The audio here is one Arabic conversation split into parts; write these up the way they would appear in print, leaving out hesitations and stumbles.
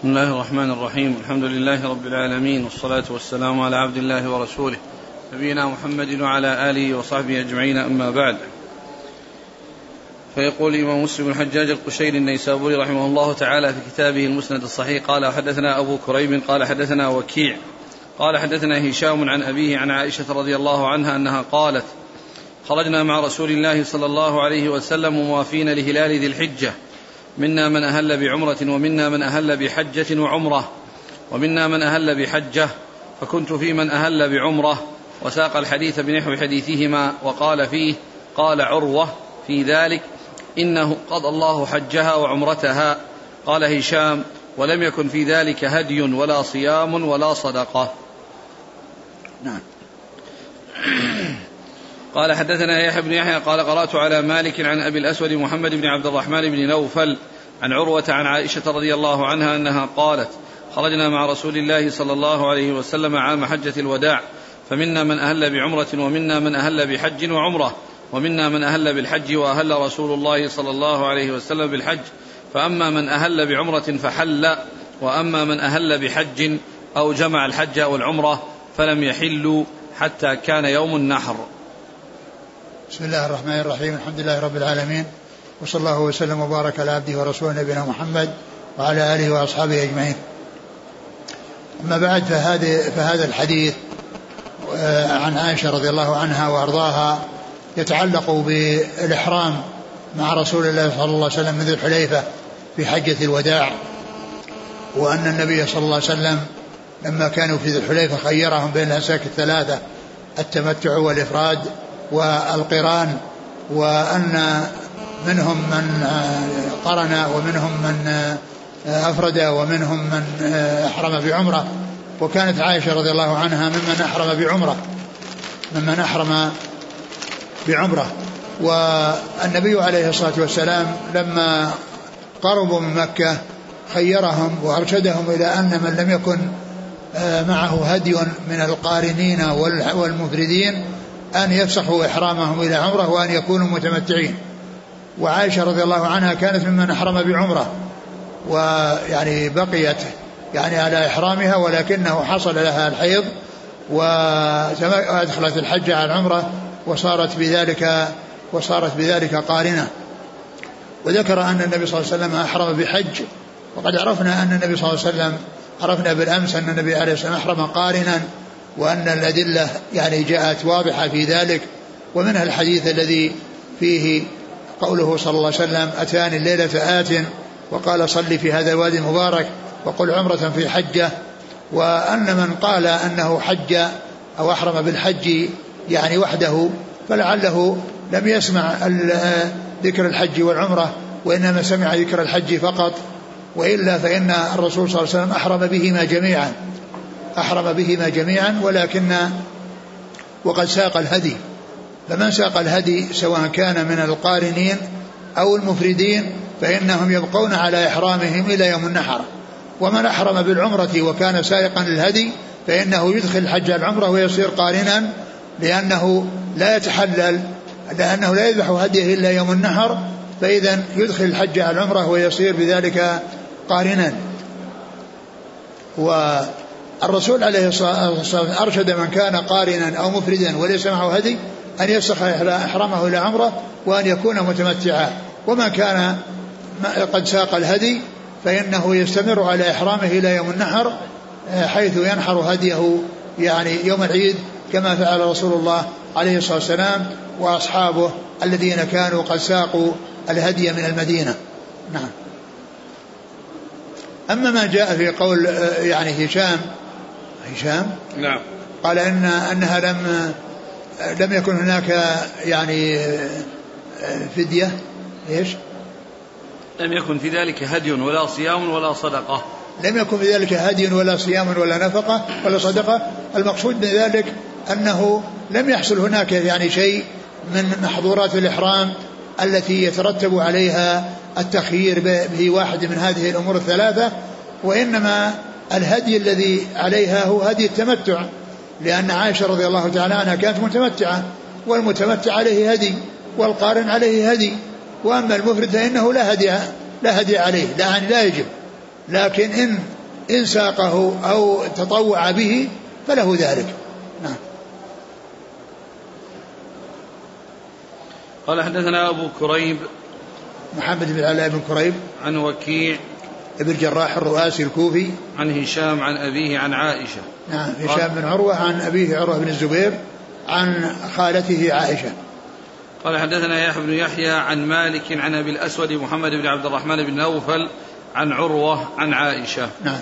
بسم الله الرحمن الرحيم. الحمد لله رب العالمين، والصلاة والسلام على عبد الله ورسوله نبينا محمد وعلى آله وصحبه أجمعين، أما بعد. فيقول الإمام مسلم بن الحجاج القشيري النيسابوري رحمه الله تعالى في كتابه المسند الصحيح: قال حدثنا أبو كريب قال حدثنا وكيع قال حدثنا هشام عن أبيه عن عائشة رضي الله عنها أنها قالت: خرجنا مع رسول الله صلى الله عليه وسلم موافين لهلال ذي الحجة، منا من أهل بعمرة ومنا من أهل بحجة وعمرة ومنا من أهل بحجة، فكنت في من أهل بعمرة، وساق الحديث بنحو حديثهما، وقال فيه قال عروة في ذلك: إنه قضى الله حجها وعمرتها. قال هشام: ولم يكن في ذلك هدي ولا صيام ولا صدقة. نعم. قال حدثنا يحيى بن يحيى قال قرأت على مالك عن أبي الأسود محمد بن عبد الرحمن بن نوفل عن عروة عن عائشة رضي الله عنها أنها قالت: خرجنا مع رسول الله صلى الله عليه وسلم عام حجة الوداع، فمنا من أهل بعمرة ومنا من أهل بحج وعمرة ومنا من أهل بالحج، وأهل رسول الله صلى الله عليه وسلم بالحج، فأما من أهل بعمرة فحل، وأما من أهل بحج أو جمع الحج والعمرة فلم يحلوا حتى كان يوم النحر. بسم الله الرحمن الرحيم. الحمد لله رب العالمين، وصلى الله وسلم وبارك على عبده ورسوله نبينا محمد وعلى آله وأصحابه أجمعين. أما بعد، فهذا الحديث عن عائشة رضي الله عنها وأرضاها يتعلق بالإحرام مع رسول الله صلى الله عليه وسلم من ذي الحليفة في حجة الوداع، وأن النبي صلى الله عليه وسلم لما كانوا في ذي الحليفة خيرهم بين الأنساك الثلاثة: التمتع والإفراد والقران، وأن منهم من قرن ومنهم من أفرد ومنهم من أحرم بعمرة، وكانت عائشة رضي الله عنها ممن أحرم بعمرة. والنبي عليه الصلاة والسلام لما قربوا من مكة خيرهم وأرشدهم إلى أن من لم يكن معه هدي من القارنين والمفردين أن يفسخوا إحرامهم إلى عمره وأن يكونوا متمتعين. وعائشة رضي الله عنها كانت ممن أحرم بعمره، ويعني بقيت يعني على إحرامها، ولكنه حصل لها الحيض وأدخلت الحج على العمره وصارت بذلك قارنة. وذكر أن النبي صلى الله عليه وسلم أحرم بحج، وقد عرفنا أن النبي صلى الله عليه وسلم بالأمس أن النبي عليه الصلاة والسلام أحرم قارنا، وأن الأدلة يعني جاءت واضحة في ذلك، ومنها الحديث الذي فيه قوله صلى الله عليه وسلم: أتاني الليلة آت وقال صلي في هذا الوادي المبارك وقل عمرة في حجة. وأن من قال أنه حج أو أحرم بالحج يعني وحده فلعله لم يسمع ذكر الحج والعمرة، وإنما سمع ذكر الحج فقط، وإلا فإن الرسول صلى الله عليه وسلم أحرم بهما جميعا، ولكن وقد ساق الهدي. فمن ساق الهدي سواء كان من القارنين أو المفردين فإنهم يبقون على إحرامهم إلى يوم النحر. ومن أحرم بالعمرة وكان سائقا للهدي فإنه يدخل الحج العمرة ويصير قارنا، لأنه لا يذبح هديه إلا يوم النحر، فإذا يدخل الحج على العمرة ويصير بذلك قارنا. والرسول عليه الصلاة والسلام أرشد من كان قارنا أو مفردا وليس معه هدي أن يفسخ إحرامه إلى عمرة وأن يكون متمتعا، ومن كان قد ساق الهدي فإنه يستمر على إحرامه إلى يوم النحر، حيث ينحر هديه يعني يوم العيد، كما فعل رسول الله عليه الصلاة والسلام وأصحابه الذين كانوا قد ساقوا الهدي من المدينة. نعم. أما ما جاء في قول يعني هشام نعم قال أنها لم يكن هناك يعني فدية، إيش؟ لم يكن في ذلك هدي ولا صيام ولا صدقة، لم يكن في ذلك هدي ولا صيام ولا نفقة ولا صدقة. المقصود بذلك أنه لم يحصل هناك يعني شيء من محظورات الإحرام التي يترتب عليها التخيير بواحد من هذه الأمور الثلاثة، وإنما الهدي الذي عليها هو هدي التمتع، لأن عائشة رضي الله تعالى عنها كانت متمتعة، والمتمتع عليه هدي والقارن عليه هدي، وأما المفرد فإنه لا هدي عليه، لا يجب لكن إن ساقه أو تطوع به فله ذلك. نعم. قال حدثنا أبو كريب محمد بن علاء بن كريب عن وكيع ابن الجراح الرؤاسي الكوفي عن هشام عن أبيه عن عائشة. نعم. هشام بن عروة عن أبيه عروة بن الزبير عن خالته عائشة. قال حدثنا يحيى بن يحيى عن مالك عن أبي الأسود محمد بن عبد الرحمن بن نوفل عن عروة عن عائشة. نعم.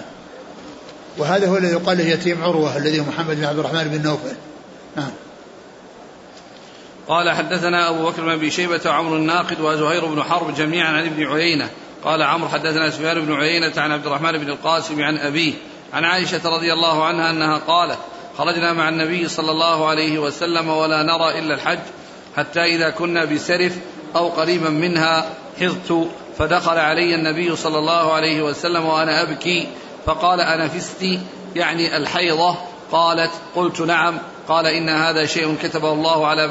وهذا هو الذي يقال له يتيم عروة الذي هو محمد بن عبد الرحمن بن نوفل. نعم. قال حدثنا أبو بكر بن أبي شيبة وعمر الناقد وزهير بن حرب جميعا عن ابن عيينة قال عمرو حدثنا سفيان بن عيينة عن عبد الرحمن بن القاسم عن أبيه عن عائشة رضي الله عنها أنها قالت خرجنا مع النبي صلى الله عليه وسلم ولا نرى إلا الحج حتى إذا كنا بسرف أو قريبا منها حضت فدخل علي النبي صلى الله عليه وسلم وأنا أبكي فقال أنفست يعني الحيضة؟ قالت قلت نعم. قال إن هذا شيء كتبه الله على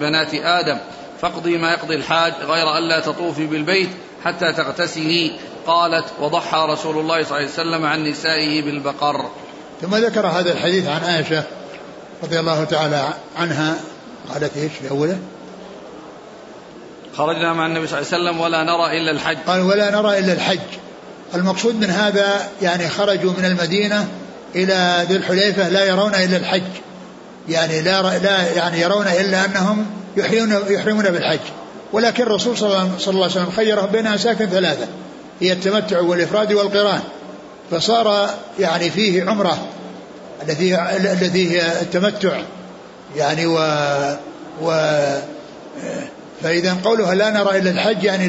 بنات آدم فاقضي ما يقضي الحاج غير أن لا تطوفي بالبيت حتى تغتسلي. قالت وضحى رسول الله صلى الله عليه وسلم عن نسائه بالبقر. ثم ذكر هذا الحديث عن عائشة رضي الله تعالى عنها قالت ايش في أوله؟ خرجنا مع النبي صلى الله عليه وسلم ولا نرى إلا الحج. قال ولا نرى إلا الحج. المقصود من هذا يعني خرجوا من المدينة إلى ذي الحليفة لا يرون إلا الحج، يعني لا يعني يرون إلا أنهم يحرمون بالحج، ولكن الرسول صلى الله عليه وسلم خيره بين أماكن ثلاثة هي التمتع والإفراد والقران، فصار يعني فيه عمرة الذي هي التمتع يعني فإذا قولها لا نرى إلا الحج يعني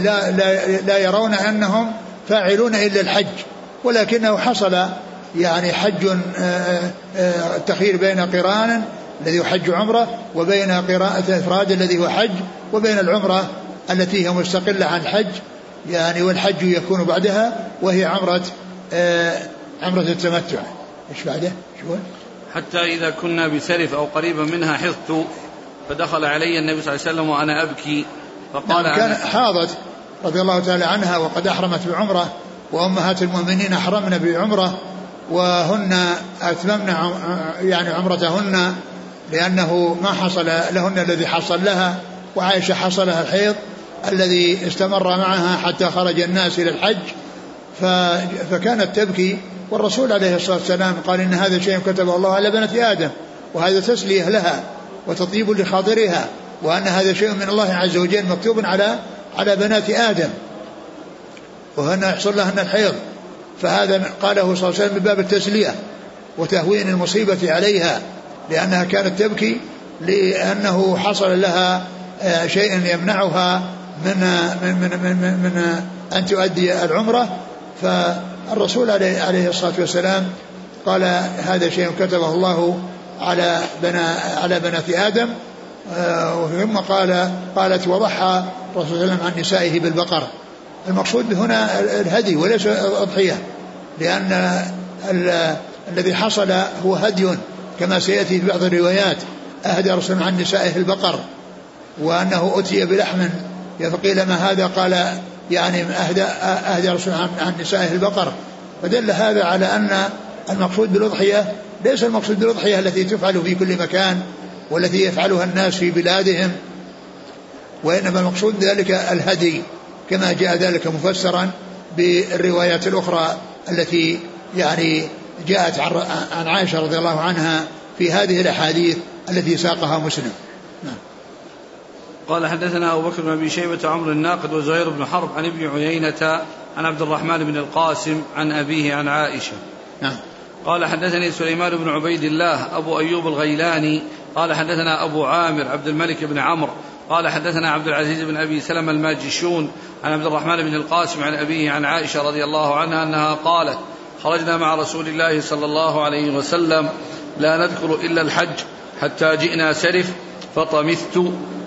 لا يرون أنهم فاعلون إلا الحج، ولكنه حصل يعني حج تخير بين قران الذي هو حج عمره وبين قراءة إفراد الذي هو حج وبين العمرة التي هي مستقلة عن الحج يعني، والحج يكون بعدها وهي عمرة التمتع. إيش بعده؟ شو؟ حتى إذا كنا بسرف أو قريبا منها حضت فدخل علي النبي صلى الله عليه وسلم وأنا أبكي فقال نعم. كان حاضت رضي الله تعالى عنها وقد أحرمت بعمرة، وأمهات المؤمنين أحرمن بعمرة وهن أتممن يعني عمرتهن لأنه ما حصل لهن الذي حصل لها، وعائشة حصلها الحيض الذي استمر معها حتى خرج الناس إلى الحج، فكانت تبكي، والرسول عليه الصلاة والسلام قال إن هذا شيء كتبه الله على بنات آدم، وهذا تسلية لها وتطيب لخاطرها، وأن هذا شيء من الله عز وجل مكتوب على بنات آدم وهن يحصل لهن الحيض، فهذا قاله صلى الله عليه وسلم من باب التسلية وتهوين المصيبة عليها، لأنها كانت تبكي لأنه حصل لها شيء يمنعها من أن تؤدي العمرة، فالرسول عليه الصلاة والسلام قال هذا شيء كتبه الله على بنات آدم، ثم قالت وضحى الرسول صلى الله عليه وسلم عن نسائه بالبقرة. المقصود هنا الهدي وليس الأضحية، لأن الذي حصل هو هدي كما سيأتي في بعض الروايات أهدى رسول عن نسائه البقر، وأنه أتي بلحم فقيل ما هذا؟ قال يعني أهدى رسول عن نسائه البقر، فدل هذا على أن المقصود بالأضحية ليس المقصود بالأضحية التي تفعل في كل مكان والتي يفعلها الناس في بلادهم، وإنما المقصود بذلك الهدي كما جاء ذلك مفسرا بالروايات الأخرى التي يعني جاءت عن عائشة رضي الله عنها في هذه الأحاديث التي ساقها مسلم. قال حدثنا أبو بكر بن أبي شيبة عمرو الناقد وزهير بن حرب عن ابن عيينة عن عبد الرحمن بن القاسم عن أبيه عن عائشة. قال حدثني سليمان بن عبيد الله أبو أيوب الغيلاني قال حدثنا أبو عامر عبد الملك بن عمرو قال حدثنا عبد العزيز بن أبي سلمة الماجشون عن عبد الرحمن بن القاسم عن أبيه عن عائشة رضي الله عنها أنها قالت خرجنا مع رسول الله صلى الله عليه وسلم لا نذكر إلا الحج حتى جئنا سرف فطمثت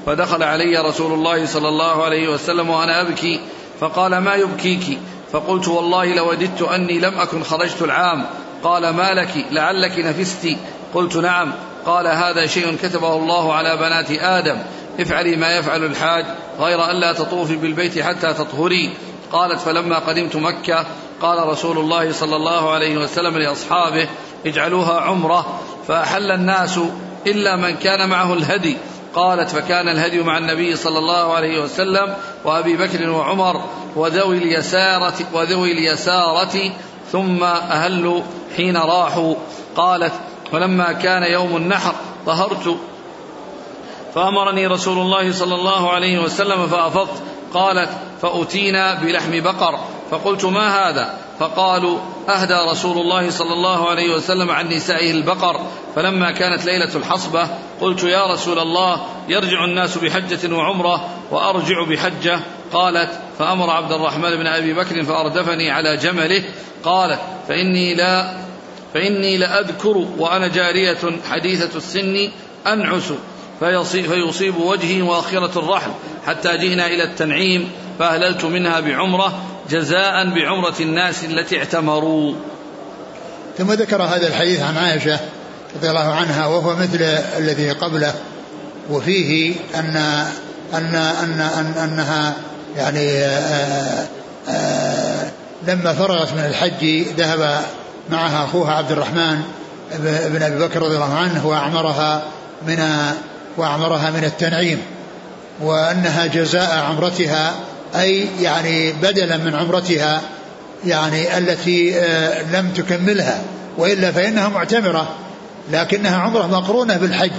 فدخل علي رسول الله صلى الله عليه وسلم وأنا أبكي فقال ما يبكيك؟ فقلت والله لوددت أني لم أكن خرجت العام. قال ما لك؟ لعلك نفستي؟ قلت نعم. قال هذا شيء كتبه الله على بنات آدم افعلي ما يفعل الحاج غير أن لا تطوفي بالبيت حتى تطهري. قالت فلما قدمت مكة قال رسول الله صلى الله عليه وسلم لأصحابه اجعلوها عمرة فأحل الناس إلا من كان معه الهدي. قالت فكان الهدي مع النبي صلى الله عليه وسلم وأبي بكر وعمر وذوي اليسارة ثم أهلوا حين راحوا. قالت فلما كان يوم النحر طهرت فأمرني رسول الله صلى الله عليه وسلم فأفضت. قالت فأتينا بلحم بقر فقلت ما هذا؟ فقالوا أهدى رسول الله صلى الله عليه وسلم عن نسائه البقر. فلما كانت ليلة الحصبة قلت يا رسول الله يرجع الناس بحجة وعمرة وأرجع بحجة. قالت فأمر عبد الرحمن بن أبي بكر فأردفني على جمله. قالت فإني لأذكر وأنا جارية حديثة السن أنعس فيصيب وجهي وآخرة الرحل حتى جئنا إلى التنعيم فأهللت منها بعمرة جزاء بعمرة الناس التي اعتمروا. ثم ذكر هذا الحديث عن عائشة رضي الله عنها وهو مثل الذي قبله وفيه أنها يعني لما فرغت من الحج ذهب معها أخوها عبد الرحمن بن أبي بكر رضي الله عنه وأعمرها من التنعيم وأنها جزاء عمرتها أي يعني بدلا من عمرتها يعني التي لم تكملها وإلا فإنها معتمرة لكنها عمرة مقرونة بالحج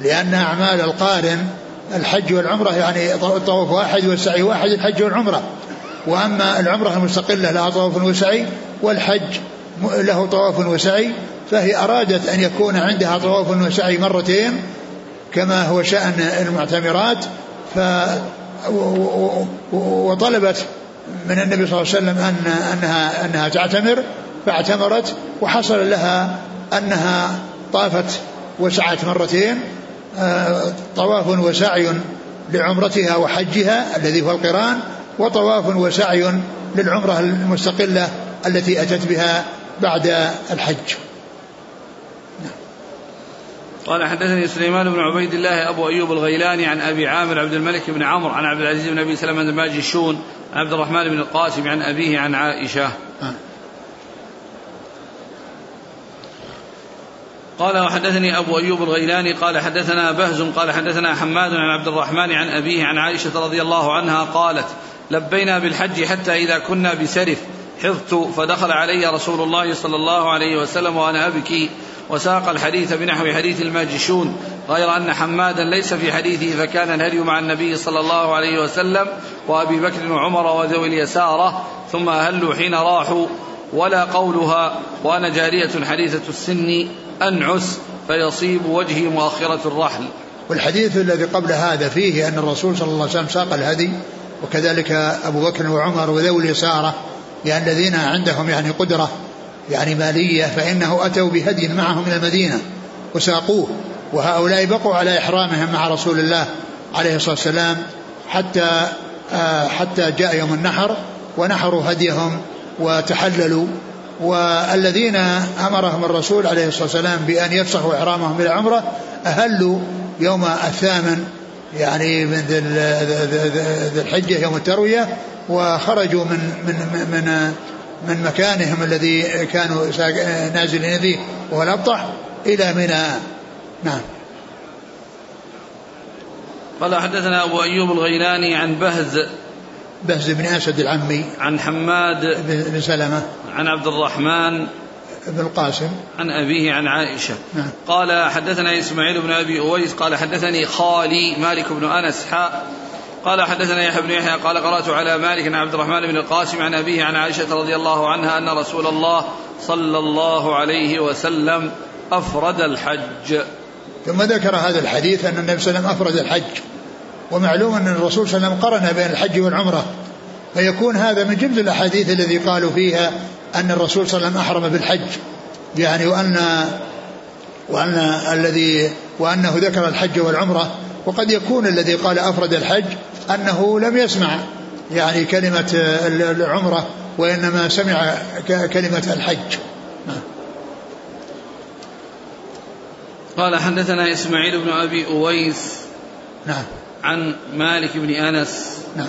لأن أعمال القارن الحج والعمرة يعني الطواف واحد والسعي واحد الحج والعمرة وأما العمرة المستقلة لها طواف وسعي والحج له طواف وسعي فهي أرادت أن يكون عندها طواف وسعي مرتين كما هو شأن المعتمرات وطلبت من النبي صلى الله عليه وسلم أنها تعتمر فاعتمرت وحصل لها أنها طافت وسعت مرتين طواف وسعي لعمرتها وحجها الذي هو القران وطواف وسعي للعمرة المستقلة التي أتت بها بعد الحج. قال حدثني سليمان بن عبيد الله أبو أيوب الغيلاني عن أبي عامر عبد الملك بن عمرو عن عبد العزيز بن أبي سلمة الماجشون عن عبد الرحمن بن القاسم عن أبيه عن عائشة. قال وحدثني أبو أيوب الغيلاني قال حدثنا بهز قال حدثنا حماد عن عبد الرحمن عن أبيه عن عائشة رضي الله عنها قالت لبينا بالحج حتى إذا كنا بسرف حضت فدخل علي رسول الله صلى الله عليه وسلم وأنا أبكي وساق الحديث بنحو حديث الماجشون غير أن حمادا ليس في حديثه فكان الهدي مع النبي صلى الله عليه وسلم وأبي بكر وعمر وذوي اليسارة ثم أهلوا حين راحوا ولا قولها وأنا جارية حديثة السن أنعس فيصيب وجهي مؤخرة الرحل. والحديث الذي قبل هذا فيه أن الرسول صلى الله عليه وسلم ساق الهدي وكذلك أبو بكر وعمر وذوي اليسارة لأن الذين عندهم يعني قدرة يعني مالية فإنه أتوا بهدي معهم إلى المدينة وساقوه وهؤلاء بقوا على إحرامهم مع رسول الله عليه الصلاة والسلام حتى جاء يوم النحر ونحروا هديهم وتحللوا والذين أمرهم الرسول عليه الصلاة والسلام بأن يفسخوا إحرامهم إلى عمرة أهلوا يوم الثامن يعني من ذي الحجة يوم التروية وخرجوا من مكانهم الذي كانوا نازلين فيه وهو الأبطح إلى منى. نعم. قال حدثنا أبو أيوب الغيلاني عن بهز بن أسد العمي عن حماد بن سلمة عن عبد الرحمن بن القاسم عن أبيه عن عائشة. نعم. قال حدثنا إسماعيل بن أبي أويس قال حدثني خالي مالك بن أنس قال حدثنا يحيى بن يحيى قال قرأت على مالك عن عبد الرحمن بن القاسم عن أبيه عن عائشة رضي الله عنها أن رسول الله صلى الله عليه وسلم أفرد الحج. ثم ذكر هذا الحديث أن النبي صلى الله عليه وسلم أفرد الحج ومعلوم أن الرسول صلى الله عليه وسلم قرن بين الحج والعمرة فيكون هذا من جملة الأحاديث الذي قالوا فيها أن الرسول صلى الله عليه وسلم أحرم بالحج يعني وأنه ذكر الحج والعمرة وقد يكون الذي قال أفرد الحج أنه لم يسمع يعني كلمة العمرة وإنما سمع كلمة الحج. قال حدثنا إسماعيل بن أبي أويس. نعم. عن مالك بن أنس. نعم.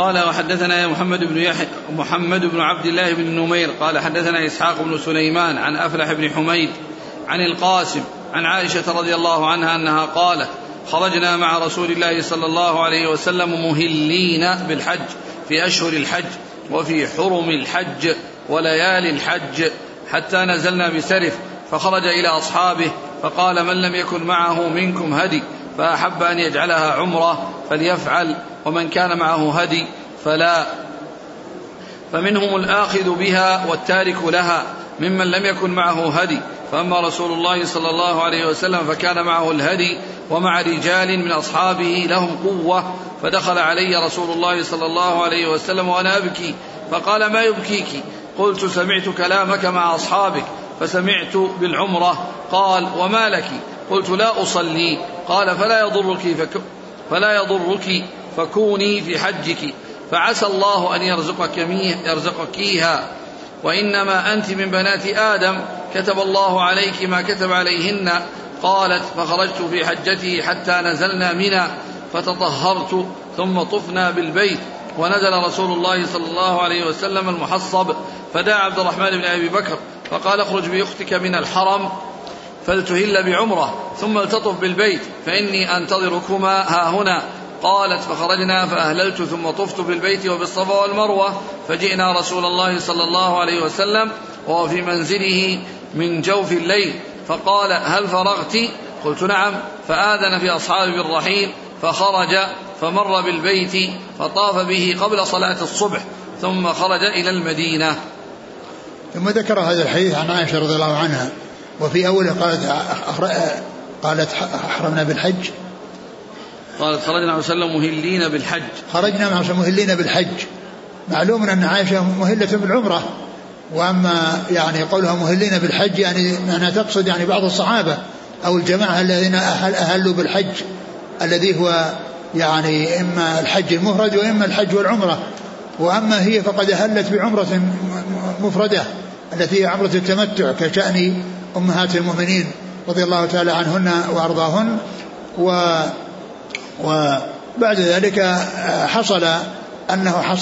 قال وحدثنا محمد بن يحيى محمد بن عبد الله بن نمير قال حدثنا إسحاق بن سليمان عن أفلح بن حميد عن القاسم عن عائشة رضي الله عنها أنها قالت خرجنا مع رسول الله صلى الله عليه وسلم مهلين بالحج في أشهر الحج وفي حرم الحج وليالي الحج حتى نزلنا بسرف فخرج إلى أصحابه فقال من لم يكن معه منكم هدي فأحب أن يجعلها عمرة فليفعل ومن كان معه هدي فلا فمنهم الآخذ بها والتارك لها ممن لم يكن معه هدي فأما رسول الله صلى الله عليه وسلم فكان معه الهدي ومع رجال من أصحابه لهم قوة فدخل علي رسول الله صلى الله عليه وسلم وأنا أبكي فقال ما يبكيك قلت سمعت كلامك مع أصحابك فسمعت بالعمرة قال وما لك قلت لا أصلي قال فلا يضرك فكوني في حجك فعسى الله أن يرزقكيها وإنما أنت من بنات آدم كتب الله عليك ما كتب عليهن قالت فخرجت في حجتي حتى نزلنا منى فتطهرت ثم طفنا بالبيت ونزل رسول الله صلى الله عليه وسلم المحصب فدعا عبد الرحمن بن أبي بكر فقال اخرج بأختك من الحرم فلتهل بعمرة ثم التطف بالبيت فإني أنتظركما هاهنا قالت فخرجنا فأهللت ثم طفت بالبيت وبالصفا والمروة فجئنا رسول الله صلى الله عليه وسلم وهو في منزله من جوف الليل فقال هل فرغت قلت نعم فآذن في أصحابه الرحيم فخرج فمر بالبيت فطاف به قبل صلاة الصبح ثم خرج إلى المدينة. ثم ذكر هذا الحديث عن عائشة رضي الله عنها وفي أوله قالت أحرمنا بالحج قالت خرجنا وسلم مهلين بالحج خرجنا مهلين بالحج معلوم أن عائشة مهلة بالعمرة وأما يعني قولها مهلين بالحج يعني أنا تقصد يعني بعض الصحابة أو الجماعة الذين أهلوا بالحج الذي هو يعني إما الحج المفرد وإما الحج والعمرة وأما هي فقد أهلت بعمرة مفردة التي هي عمرة التمتع كشأن أمهات المؤمنين رضي الله تعالى عنهن وأرضاهن وبعد ذلك حصل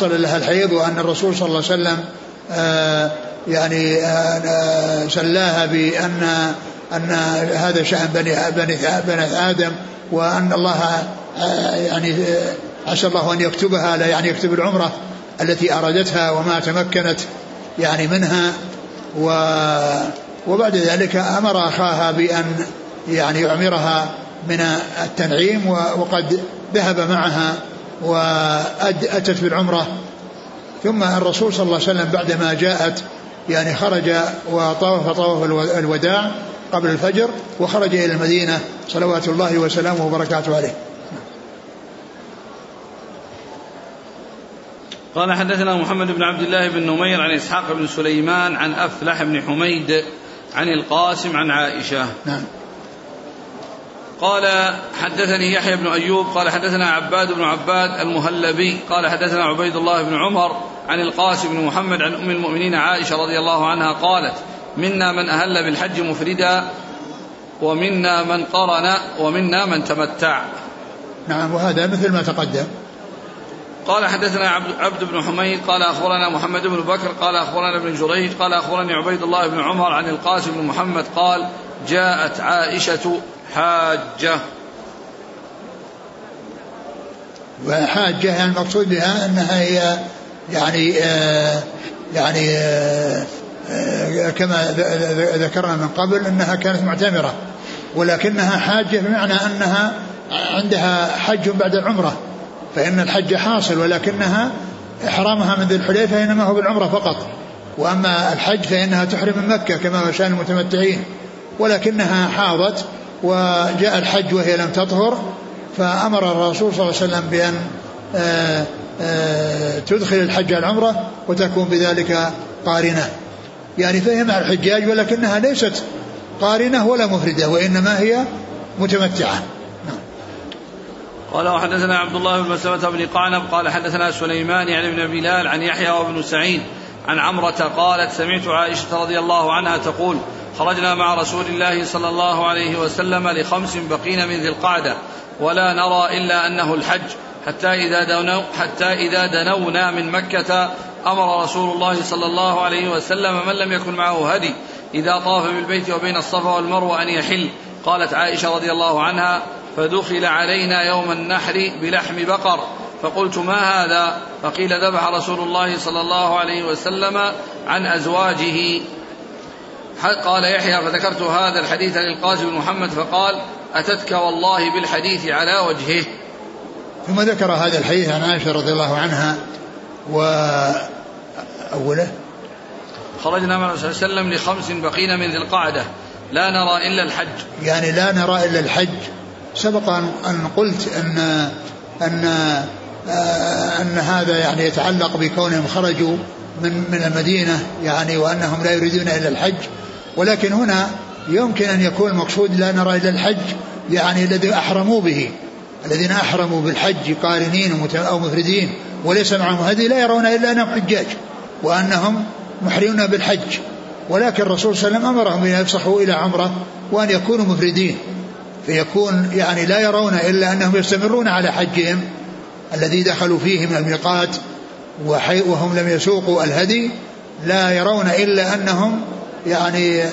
لها الحيض وأن الرسول صلى الله عليه وسلم يعني سلاها بأن هذا شأن بني آدم وأن الله يعني عسى الله أن يكتبها لا يعني يكتب العمرة التي أرادتها وما تمكنت يعني منها وبعد ذلك أمر أخاها بأن يعني يعمرها من التنعيم وقد ذهب معها وأتت بالعمرة ثم الرسول صلى الله عليه وسلم بعدما جاءت يعني خرج وطاف الوداع قبل الفجر وخرج إلى المدينة صلوات الله وسلامه وبركاته عليه. قال حدثنا محمد بن عبد الله بن نمير عن إسحاق بن سليمان عن أفلح بن حميد عن القاسم عن عائشة. نعم. قال حدثني يحيى بن أيوب قال حدثنا عباد بن عباد المهلبي قال حدثنا عبيد الله بن عمر عن القاسم بن محمد عن أم المؤمنين عائشة رضي الله عنها قالت منا من أهل بالحج مفردا ومنا من قرن ومنا من تمتع. نعم وهذا مثل ما تقدم. قال حدثنا عبد بن حميد قال أخبرنا محمد بن بكر قال أخبرنا ابن جريج قال أخبرني عبيد الله بن عمر عن القاسم بن محمد قال جاءت عائشة حاجة يعني المقصود بها أنها هي يعني كما ذكرنا من قبل أنها كانت معتمرة ولكنها حاجة بمعنى أنها عندها حج بعد العمرة فإن الحج حاصل ولكنها إحرامها من ذي الحليفة إنما هو بالعمرة فقط وأما الحج فإنها تحرم من مكة كما شأن المتمتعين ولكنها حاضت وجاء الحج وهي لم تطهر فأمر الرسول صلى الله عليه وسلم بأن تدخل الحج العمرة وتكون بذلك قارنة يعني فهي مع الحجاج ولكنها ليست قارنة ولا مفردة وإنما هي متمتعة. قال وحدثنا عبد الله بن مسلمة بن قعنب قال حدثنا سليمان يعني بن بلال عن يحيى وابن سعيد عن عمرة قالت سمعت عائشة رضي الله عنها تقول خرجنا مع رسول الله صلى الله عليه وسلم لخمس بقين من ذي القعدة ولا نرى إلا أنه الحج حتى إذا دنونا من مكة أمر رسول الله صلى الله عليه وسلم من لم يكن معه هدي إذا طاف بالبيت وبين الصفا والمروة أن يحل. قالت عائشة رضي الله عنها: فدخل علينا يوم النحر بلحم بقر فقلت: ما هذا؟ فقيل: ذبح رسول الله صلى الله عليه وسلم عن أزواجه. قال يحيى: فذكرت هذا الحديث للقاسم بن محمد فقال: أتتك والله بالحديث على وجهه. ثم ذكر هذا الحديث عن عائشة رضي الله عنها. وأوله: خرجنا مع رسول الله صلى الله عليه وسلم لخمس بقينا من ذي القعدة لا نرى إلا الحج. يعني لا نرى إلا الحج. سبق أن قلت أن هذا يعني يتعلق بكونهم خرجوا من المدينة يعني وأنهم لا يريدون إلا الحج، ولكن هنا يمكن أن يكون المقصود لا نرى إلا الحج يعني الذي أحرموا به، الذين أحرموا بالحج قارنين أو مفردين وليس معهم هدي لا يرون إلا أنهم حجاج وأنهم محرمون بالحج، ولكن الرسول صلى الله عليه وسلم أمرهم أن يفسحوا إلى عمرة وأن يكونوا مفردين، فيكون يعني لا يرون إلا أنهم يستمرون على حجهم الذي دخلوا فيه من الميقات وهم لم يسوقوا الهدي، لا يرون إلا أنهم يعني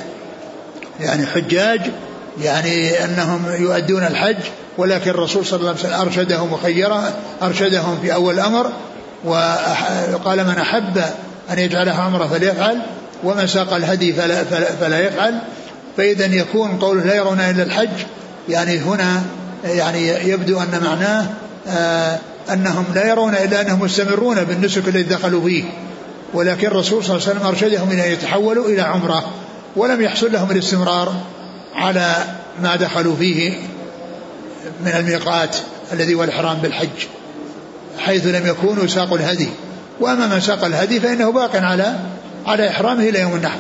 حجاج، يعني أنهم يؤدون الحج، ولكن الرسول صلى الله عليه وسلم أرشدهم وخيرهم، أرشدهم في أول الأمر وقال: من أحب أن يجعلها عمرة فليفعل، ومن ساق الهدي فلا يفعل. فإذا يكون قوله لا يرون إلا الحج يعني هنا يعني يبدو أن معناه أنهم لا يرون إلا أنهم مستمرون بالنسك الذي دخلوا فيه، ولكن الرسول صلى الله عليه وسلم أرشدهم إلى أن يتحولوا إلى عمرة، ولم يحصل لهم الاستمرار على ما دخلوا فيه من الميقات الذي هو الإحرام بالحج، حيث لم يكونوا ساقوا الهدي. وأما من ساق الهدي فإنه باق على إحرامه إلى يوم النحر.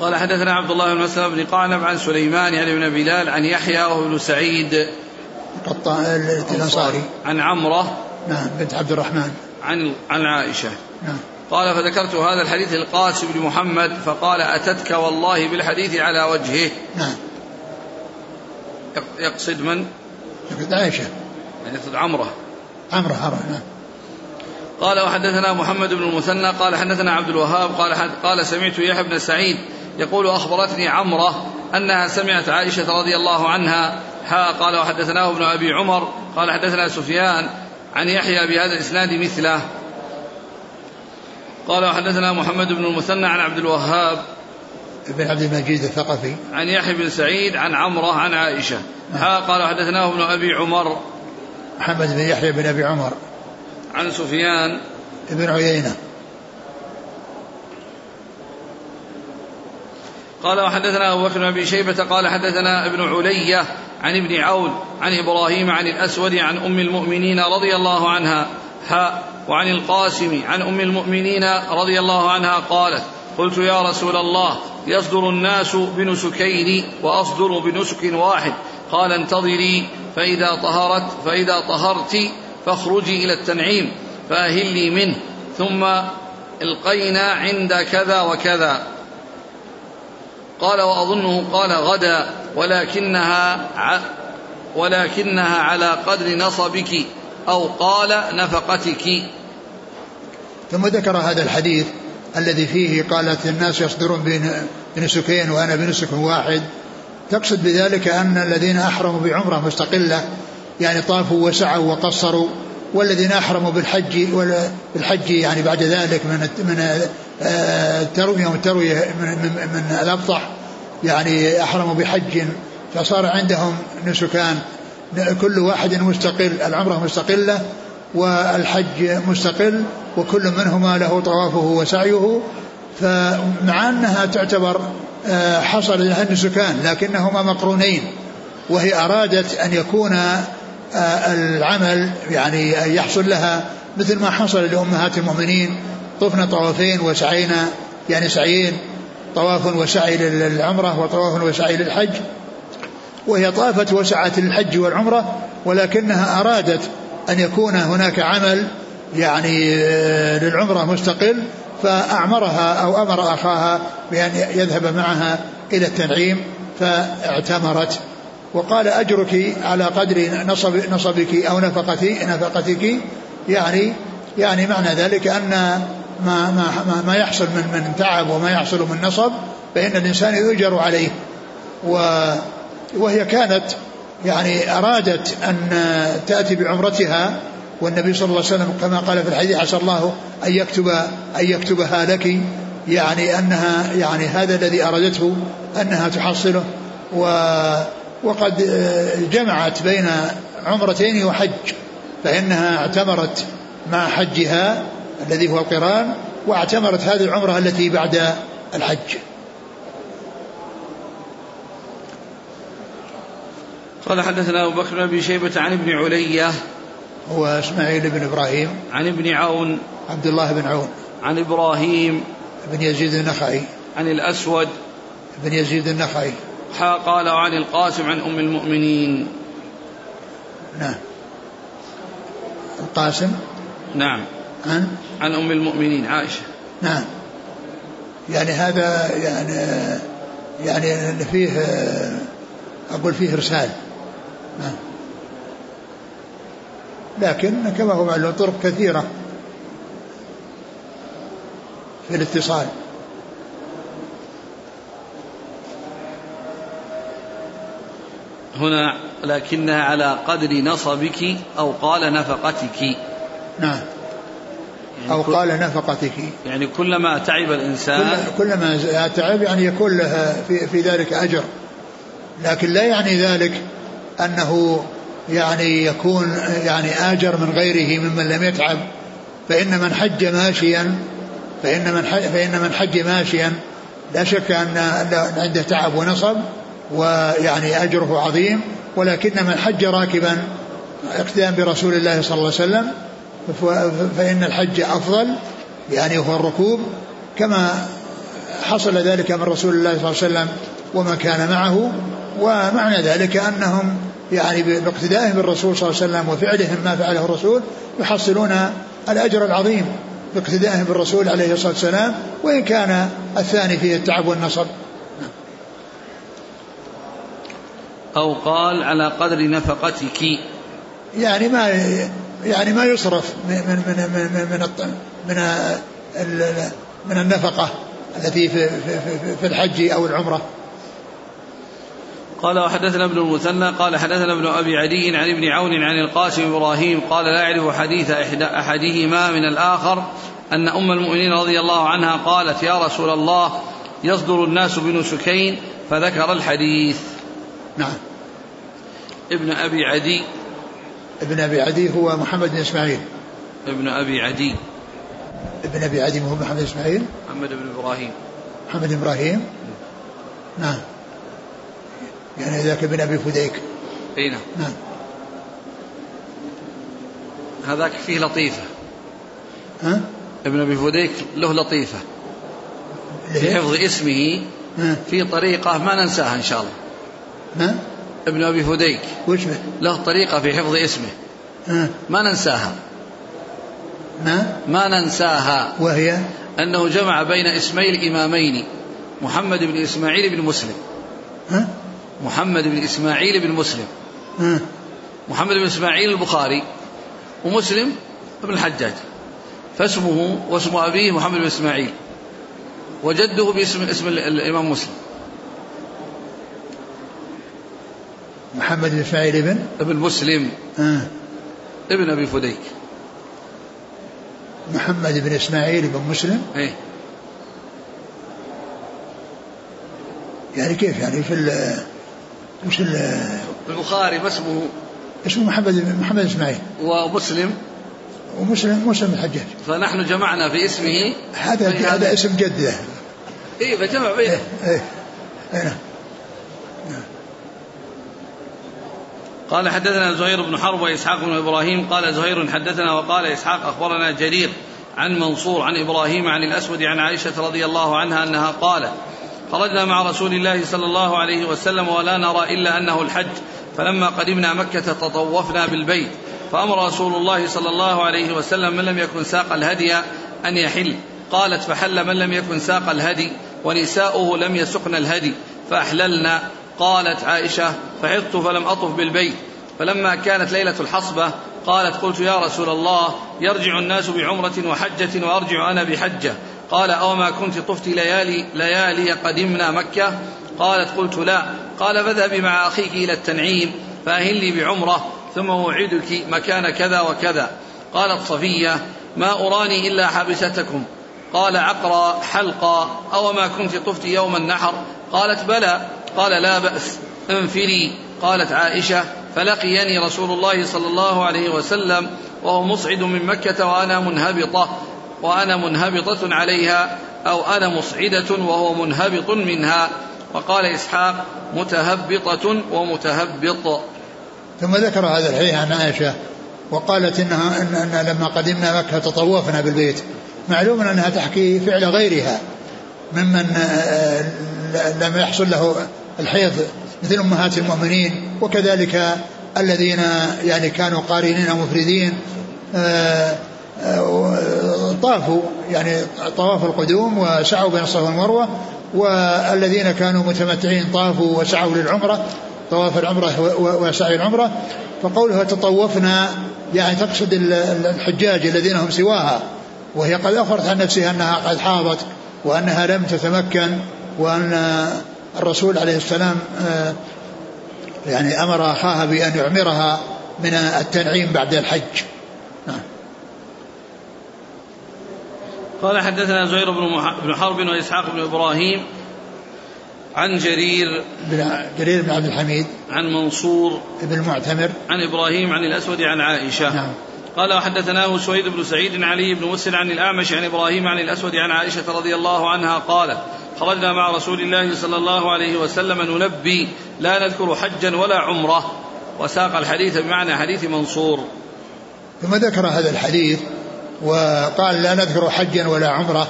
قال: حدثنا عبد الله بن مسلم بن قعنب عن سليمان يعني بن بلال عن يحيى بن سعيد الأنصاري عن عمرة بنت عبد الرحمن عن عائشة. قال: فذكرت هذا الحديث القاسم بن محمد فقال: أتتك والله بالحديث على وجهه. يقصد من؟ يقصد عائشة، يعني يقصد عمرة. قال: وحدثنا محمد بن المثنى قال: حدثنا عبد الوهاب قال: سمعت يحيى بن سعيد يقول: أخبرتني عمرة أنها سمعت عائشة رضي الله عنها. قال: وحدثناه ابن أبي عمر قال: حدثنا سفيان عن يحيى بهذا الإسناد مثله. قال: وحدثنا محمد بن المثنى عن عبد الوهاب بن عبد المجيد الثقفي عن يحيى بن سعيد عن عمرة عن عائشة. قال: وحدثناه ابن أبي عمر محمد بن يحيى بن أبي عمر عن سفيان بن عيينة. قال: وحدثنا أبو بكر بن أبي شيبة قال: حدثنا ابن علية عن ابن عون عن إبراهيم عن الأسود عن أم المؤمنين رضي الله عنها. وعن القاسم عن أم المؤمنين رضي الله عنها قالت: قلت يا رسول الله، يصدر الناس بنسكين وأصدر بنسك واحد. قال: انتظري فإذا طهرت فاخرجي إلى التنعيم فأهلي منه، ثم القينا عند كذا وكذا. قال: وأظنه قال غدا، ولكنها على قدر نصبك، أو قال نفقتك. ثم ذكر هذا الحديث الذي فيه قالت: الناس يصدرون بنسكين وأنا بنسك واحد، تقصد بذلك أن الذين أحرموا بعمرة مستقلة يعني طافوا وسعوا وقصروا، والذين أحرموا بالحج يعني بعد ذلك من التروية من الأبطح يعني أحرموا بحج، فصار عندهم نسكان، كل واحد مستقل، العمرة مستقلة والحج مستقل، وكل منهما له طوافه وسعيه، فمع أنها تعتبر حصل لها النسكان لكنهما مقرونين، وهي أرادت أن يكون العمل يعني أن يحصل لها مثل ما حصل لأمهات المؤمنين: طفنا طوافين وسعينا، يعني سعيين، طواف وسعي للعمرة وطواف وسعي للحج، وهي طافت وسعت للحج والعمرة، ولكنها أرادت أن يكون هناك عمل يعني للعمرة مستقل، فأعمرها أو أمر أخاها بأن يذهب معها إلى التنعيم فاعتمرت. وقال أجرك على قدر نصبك أو نفقتك يعني معنى ذلك أن ما يحصل من تعب وما يحصل من نصب فإن الإنسان يؤجر عليه. وهي كانت يعني أرادت أن تأتي بعمرتها، والنبي صلى الله عليه وسلم كما قال في الحديث عسى الله أن يكتبها لك، يعني أنها يعني هذا الذي أرادته أنها تحصله. وقد جمعت بين عمرتين وحج، فإنها اعتمرت مع حجها الذي هو القران، واعتمرت هذه العمرة التي بعد الحج. قال حدثنا أبو بكر بن شيبة عن ابن علية هو إسماعيل بن إبراهيم، عن ابن عون عبد الله بن عون، عن إبراهيم بن يزيد النخعي، عن الأسود بن يزيد النخعي قال عن القاسم عن أم المؤمنين. نعم القاسم، نعم عن أم المؤمنين عائشة، نعم. يعني هذا يعني فيه أقول فيه إرسال، نعم. لكن كما هو معلوم طرق كثيرة في الاتصال. هنا لكنها على قدر نصبك أو قال نفقتك، نعم يعني أو قال نفقتك، يعني كلما تعب الإنسان كلما تعب يعني يكون لها في ذلك أجر، لكن لا يعني ذلك أنه يعني يكون يعني آجر من غيره ممن لم يتعب. فإن من حج ماشيا لا شك أن عنده تعب ونصب ويعني أجره عظيم، ولكن من حج راكبا اقتداء برسول الله صلى الله عليه وسلم فإن الحج أفضل، يعني هو الركوب، كما حصل ذلك من رسول الله صلى الله عليه وسلم ومن كان معه. ومعنى ذلك أنهم يعني باقتدائهم بالرسول صلى الله عليه وسلم وفعلهم ما فعله الرسول يحصلون الأجر العظيم باقتدائهم بالرسول عليه الصلاة والسلام، وإن كان الثاني فيه التعب والنصب. أو قال على قدر نفقتك، يعني ما يصرف من النفقة التي في الحج أو العمرة. قال وحدثنا ابن المثنى قال حدثنا ابن أبي عدي عن ابن عون عن القاسم إبراهيم قال لا يعرف حديث أحدهما من الآخر أن أم المؤمنين رضي الله عنها قالت يا رسول الله يصدر الناس بنسكين، فذكر الحديث. نعم ابن أبي عدي هو محمد بن إسماعيل، ابن أبي عدي هو محمد بن إسماعيل، محمد بن إبراهيم نعم، يعني ذاك ابن أبي فديك، أين نعم هذاك فيه لطيفة، ها ابن أبي فديك له لطيفة في حفظ اسمه في طريقة ما ننساها إن شاء الله. ابن أبي فديك له طريقة في حفظ اسمه ما ننساها ما ننساها وهي أنه جمع بين اسمي الإمامين محمد بن إسماعيل بن مسلم محمد بن إسماعيل البخاري ومسلم ابن الحجاج، فاسمه واسم أبيه محمد بن إسماعيل وجده باسم الإمام مسلم محمد بن إسماعيل ابن مسلم ابن أبي فديك محمد بن إسماعيل بن مسلم يعني كيف يعني مش البخاري اسمه محمد إسماعيل ومسلم الحجاج، فنحن جمعنا في اسمه هذا اسم جده فجمع بينه نعم. قال حدثنا زهير بن حرب وإسحاق بن إبراهيم قال زهير حدثنا وقال إسحاق أخبرنا جرير عن منصور عن إبراهيم عن الأسود عن عائشة رضي الله عنها أنها قالت خرجنا مع رسول الله صلى الله عليه وسلم ولا نرى إلا أنه الحج، فلما قدمنا مكة تطوفنا بالبيت، فأمر رسول الله صلى الله عليه وسلم من لم يكن ساق الهدي أن يحل، قالت فحل من لم يكن ساق الهدي ونساؤه لم يسقن الهدي فأحللنا. قالت عائشة فعطت فلم أطف بالبيت، فلما كانت ليلة الحصبة قالت قلت يا رسول الله يرجع الناس بعمرة وحجة وأرجع أنا بحجة، قال أو ما كنت طفت ليالي قدمنا مكة؟ قالت قلت لا، قال فاذهبي مع أخيك إلى التنعيم فأهلي بعمرة ثم أوعدك مكان كذا وكذا. قالت صفية ما أراني إلا حبستكم، قال عقرى حلقى أو ما كنت طفت يوم النحر؟ قالت بلى، قال لا بأس انفري. قالت عائشة فلقيني رسول الله صلى الله عليه وسلم وهو مصعد من مكة وأنا منهبطة عليها، أو أنا مصعدة وهو منهبط منها، وقال إسحاق متهبطة ومتهبط. ثم ذكر هذا الحديث عن عائشة وقالت إن لما قدمنا مكة تطوفنا بالبيت، معلوم أنها تحكي فعل غيرها ممن لم يحصل له الحيض مثل أمهات المؤمنين، وكذلك الذين يعني كانوا قارنين أو مفردين طافوا يعني طواف القدوم وسعوا بين الصفا والمروة، والذين كانوا متمتعين طافوا وسعوا للعمرة طواف العمرة وسعي العمرة. فقولها تطوفنا يعني تقصد الحجاج الذين هم سواها، وهي قد أخرت عن نفسها أنها قد حاضت وأنها لم تتمكن، وأن الرسول عليه السلام يعني أمر أخاها بأن يعمرها من التنعيم بعد الحج. قال حدثنا زهير بن حرب وإسحاق بن إبراهيم عن جرير بن عبد الحميد عن منصور بن المعتمر عن إبراهيم عن الأسود عن عائشة. نعم. قال وحدثناه سويد بن سعيد عن علي بن مسل عن الأعمش عن إبراهيم عن الأسود عن عائشة رضي الله عنها قالت خرجنا مع رسول الله صلى الله عليه وسلم نلبي لا نذكر حجا ولا عمرة، وساق الحديث بمعنى حديث منصور. ثم ذكر هذا الحديث وقال لا نذكر حجا ولا عمرة،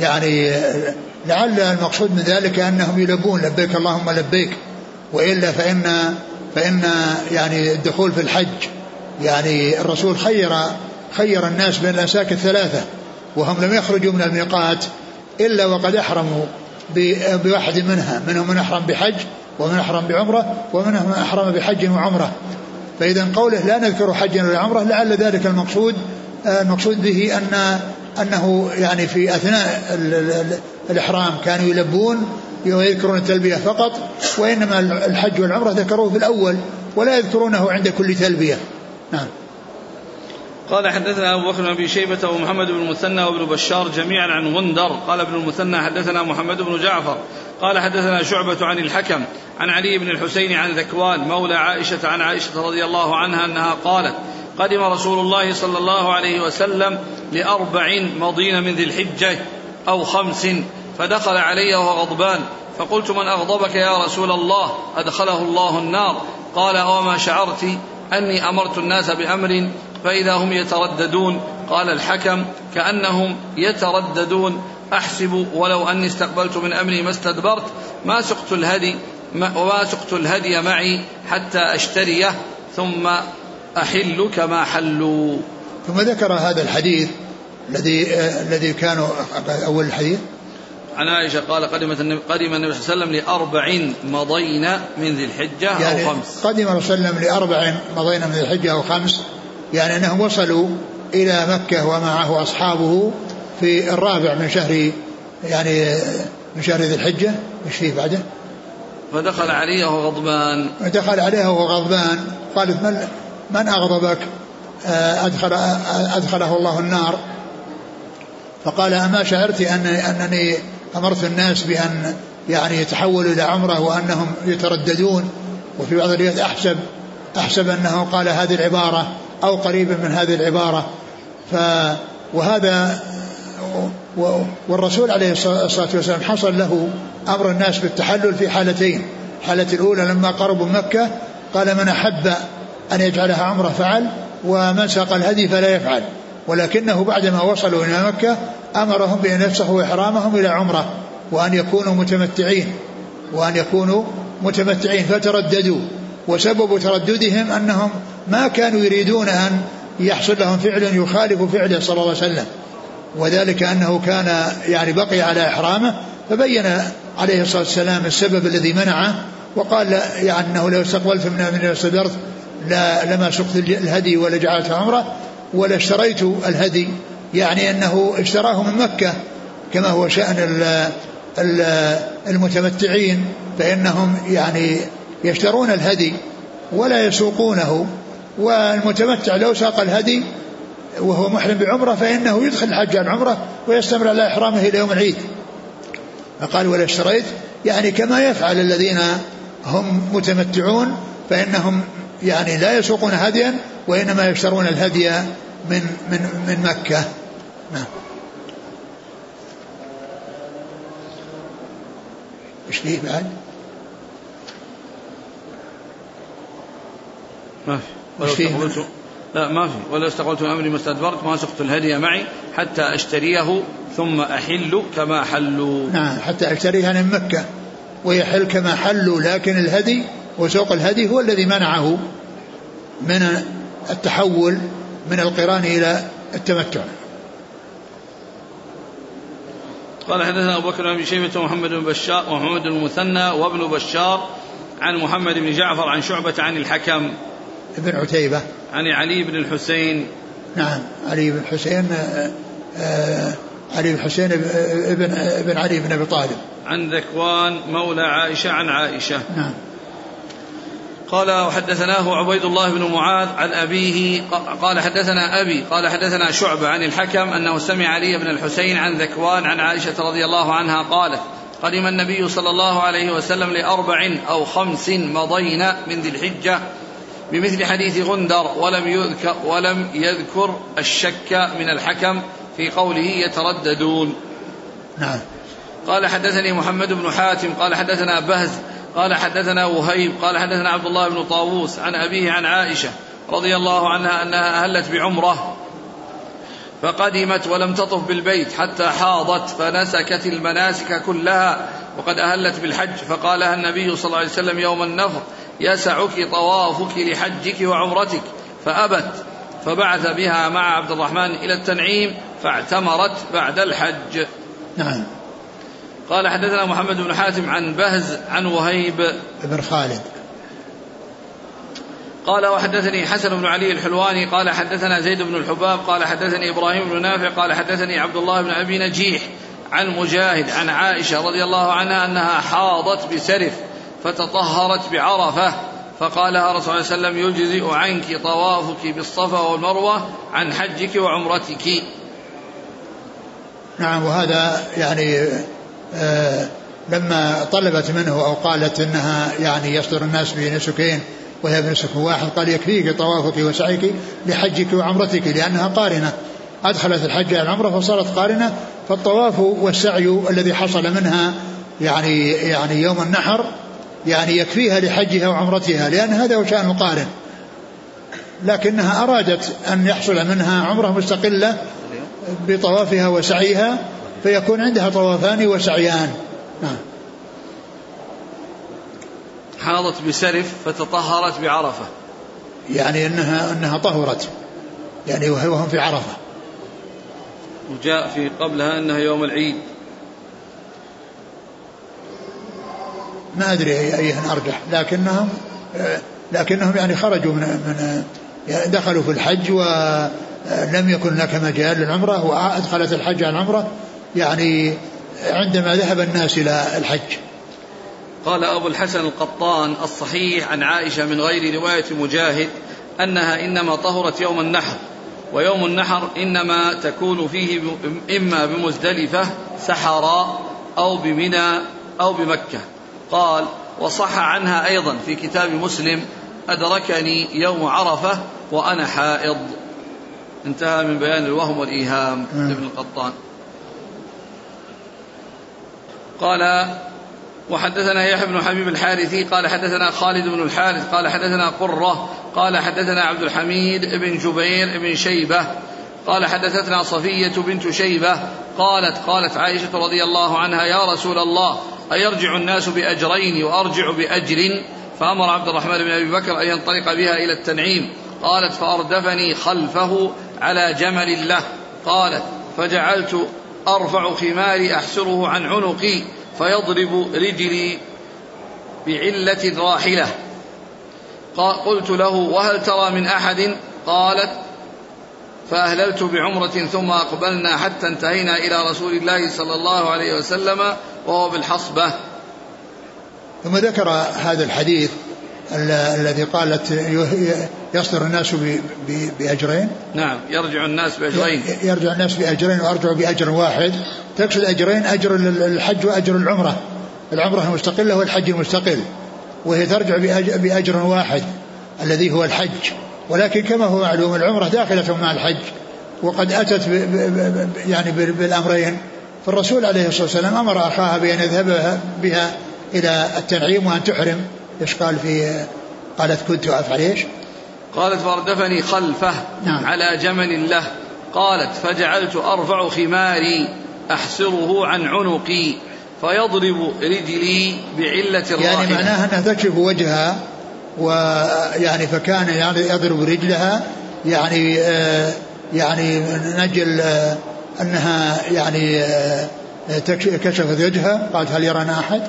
يعني لعل المقصود من ذلك أنهم يلبون لبيك اللهم لبيك، وإلا فإن يعني الدخول في الحج يعني الرسول خير الناس بين الأنساك الثلاثة، وهم لم يخرجوا من الميقات إلا وقد أحرموا بواحد منها، منهم من أحرم بحج ومن أحرم بعمرة ومنهم من أحرم بحج وعمرة. فإذا قوله لا نذكر حجا ولا عمرة لعل ذلك المقصود به أنه يعني في أثناء الإحرام كانوا يلبون ويذكرون التلبية فقط، وإنما الحج والعمرة ذكروه في الأول ولا يذكرونه عند كل تلبية. نعم. قال حدثنا أبو بكر بن أبي شيبة ومحمد بن المثنى وابن بشار جميعا عن غندر، قال ابن المثنى حدثنا محمد بن جعفر قال حدثنا شعبة عن الحكم عن علي بن الحسين عن ذكوان مولى عائشة عن عائشة رضي الله عنها أنها قالت قدم رسول الله صلى الله عليه وسلم ل40 مضين من ذي الحجة أو 5، فدخل علي وغضبان فقلت من أغضبك يا رسول الله؟ أدخله الله النار. قال وما شعرت أني أمرت الناس بأمر فإذا هم يترددون. قال الحكم كأنهم يترددون، أحسب ولو أني استقبلت من أمري ما استدبرت، ما سقت الهدي معي حتى أشتريه ثم أحل كما حلوا. ثم ذكر هذا الحديث الذي كانوا أول الحديث عن عائشة قال قدم النبي صلى الله عليه وسلم ل40 مضينا من ذي الحجة يعني أو 5. قدم رسول الله ل40 مضينا من ذي الحجة أو 5، يعني أنهم وصلوا إلى مكة ومعه أصحابه في الرابع من شهر ذي الحجة. مش فيه بعده فدخل عليه وغضبان قالت من أغضبك؟ أدخله الله النار. فقال أما شعرت أنني أمرت الناس بأن يعني يتحولوا إلى عمره وأنهم يترددون، وفي بعض الروايات أحسب أنه قال هذه العبارة أو قريبا من هذه العبارة. وهذا والرسول عليه الصلاة والسلام حصل له أمر الناس بالتحلل في حالتين. الحالة الأولى لما قربوا مكة قال من أحب أن يجعلها عمره فعل، ومن ساق الهدي فلا يفعل، ولكنه بعدما وصلوا إلى مكة أمرهم بأن يفسخوا إحرامهم إلى عمره وأن يكونوا متمتعين فترددوا. وسبب ترددهم أنهم ما كانوا يريدون أن يحصل لهم فعل يخالف فعله صلى الله عليه وسلم، وذلك أنه كان يعني بقي على إحرامه، فبين عليه الصلاة والسلام السبب الذي منعه، وقال يعني أنه لو استقبلت من الصدرت لما سقت الهدي ولا جعلت عمرة ولا اشتريت الهدي، يعني أنه اشتراه من مكة كما هو شأن المتمتعين، فإنهم يعني يشترون الهدي ولا يسوقونه، والمتمتع لو ساق الهدي وهو محرم بعمرة فإنه يدخل الحج عن عمرة ويستمر على إحرامه إلى يوم العيد. فقال ولا اشتريت، يعني كما يفعل الذين هم متمتعون، فإنهم يعني لا يسوقون هديا وإنما يشترون الهدي من مكة. ايش ليه بعد؟ ما في. ولا استقلت أمري ما استدبرت ما سقت الهدي معي حتى أشتريه ثم أحل كما حلوا. نعم، حتى أشتريها من مكة ويحل كما حلوا، لكن الهدي وسوق الهدي هو الذي منعه من التحول من القران إلى التمتع. قال حدثنا أبو بكر بن شيبة ومحمد بن بشار ومحمد المثنى وابن بشار عن محمد بن جعفر عن شعبة عن الحكم ابن عتيبة عن علي بن الحسين. نعم، علي بن الحسين، علي بن الحسين ابن علي بن أبي طالب، عن ذكوان مولى عائشة عن عائشة. نعم. قال وحدثناه عبيد الله بن معاذ عن أبيه قال حدثنا أبي قال حدثنا شعبة عن الحكم أنه سمع علي بن الحسين عن ذكوان عن عائشة رضي الله عنها قالت قدم النبي صلى الله عليه وسلم لأربع أو خمس مضينا من ذي الحجة بمثل حديث غندر ولم يذكر الشك من الحكم في قوله يترددون. نعم. قال حدثني محمد بن حاتم قال حدثنا بهز قال حدثنا وهيب قال حدثنا عبد الله بن طاووس عن أبيه عن عائشة رضي الله عنها أنها أهلت بعمرة فقدمت ولم تطف بالبيت حتى حاضت فنسكت المناسك كلها وقد أهلت بالحج، فقالها النبي صلى الله عليه وسلم يوم النفر يسعك طوافك لحجك وعمرتك فأبت، فبعث بها مع عبد الرحمن إلى التنعيم فاعتمرت بعد الحج. نعم. قال حدثنا محمد بن حاتم عن بهز عن وهيب بن خالد قال وحدثني حسن بن علي الحلواني قال حدثنا زيد بن الحباب قال حدثني إبراهيم بن نافع قال حدثني عبد الله بن أبي نجيح عن مجاهد عن عائشة رضي الله عنها أنها حاضت بسرف فتطهرت بعرفة فقالها رسول الله صلى الله عليه وسلم يجزئ عنك طوافك بالصفا والمروة عن حجك وعمرتك. نعم. وهذا يعني لما طلبت منه أو قالت أنها يعني يصدر الناس بنسكين وهي بنسك واحد قال يكفيك طوافك وسعيك لحجك وعمرتك، لأنها قارنة، أدخلت الحج على العمرة فصارت قارنة، فالطواف والسعي الذي حصل منها يعني يوم النحر يعني يكفيها لحجها وعمرتها، لأن هذا هو شأن القارن، لكنها أرادت أن يحصل منها عمرة مستقلة بطوافها وسعيها فيكون عندها طوافان وسعيان. حاضت بسرف فتطهرت بعرفة، يعني أنها طهرت يعني وهم في عرفة، وجاء في قبلها أنها يوم العيد. ما أدري أيهن أرجح، لكنهم يعني خرجوا من دخلوا في الحج ولم يكن لك مجال للعمرة، وأدخلت الحج عن عمرة يعني عندما ذهب الناس إلى الحج. قال أبو الحسن القطان الصحيح عن عائشة من غير رواية مجاهد أنها إنما طهرت يوم النحر، ويوم النحر إنما تكون فيه إما بمزدلفة سحراء أو بمنى أو بمكة. قال وصح عنها أيضا في كتاب مسلم أدركني يوم عرفة وأنا حائض. انتهى من بيان الوهم والإيهام لابن القطان. قال وحدثنا يحيى بن حبيب الحارثي قال حدثنا خالد بن الحارث قال حدثنا قرة قال حدثنا عبد الحميد بن جبير بن شيبة قال حدثتنا صفية بنت شيبة قالت عائشة رضي الله عنها يا رسول الله أيرجع الناس بأجرين وأرجع بأجر؟ فأمر عبد الرحمن بن أبي بكر أن ينطلق بها إلى التنعيم. قالت فأردفني خلفه على جمل له. قالت فجعلت أرفع خماري أحسره عن عنقي فيضرب رجلي بعلة راحلة. قلت له: وهل ترى من أحد؟ قالت: فأهللت بعمرة ثم أقبلنا حتى انتهينا إلى رسول الله صلى الله عليه وسلم وهو بالحصبة. ثم ذكر هذا الحديث الذي قالت يصدر الناس بأجرين. نعم، يرجع الناس بأجرين، يرجع الناس بأجرين وأرجع بأجر واحد. تقصد أجرين: أجر الحج وأجر العمرة، العمرة المستقلة والحج المستقل، وهي ترجع بأجر واحد الذي هو الحج. ولكن كما هو معلوم العمرة داخلة مع الحج، وقد أتت يعني بالأمرين. فالرسول عليه الصلاة والسلام أمر أخاها بأن يذهب بها إلى التنعيم وأن تحرم. إيش قال في؟ قالت: كنت أفعل إيش؟ قالت: فاردفني خلفه، نعم، على جمل له. قالت: فجعلت أرفع خماري أحسره عن عنقي فيضرب رجلي بعلة الراحلة. يعني معناها أنها تكشف وجهها، ويعني فكان يعني يضرب رجلها، يعني يعني من أجل أنها يعني كشفت وجهها. قالت: هل يرانا أحد؟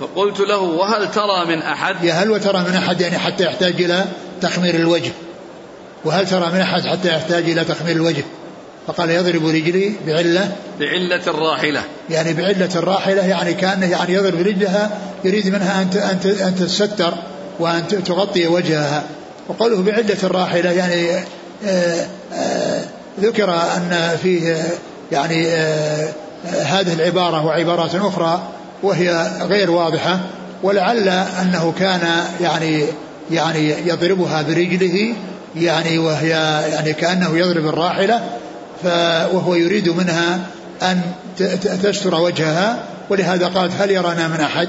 فقلت له: وهل ترى من أحد؟ يا هل وترى من أحد يعني حتى يحتاج إلى تخمير الوجه، وهل ترى من أحد حتى يحتاج إلى تخمير الوجه. فقال: يضرب رجلي بعلة الراحلة، يعني بعلة الراحلة، يعني كأنه يعني يضرب رجلها يريد منها أن تستر وأن تغطي وجهها. وقوله بعلة الراحلة يعني ذكر أن فيه يعني هذه العبارة وعبارات أخرى وهي غير واضحة، ولعل أنه كان يعني يضربها برجله، يعني وهي يعني كأنه يضرب الراحلة، وهو يريد منها أن تستر وجهها، ولهذا قالت: هل يرانا من أحد؟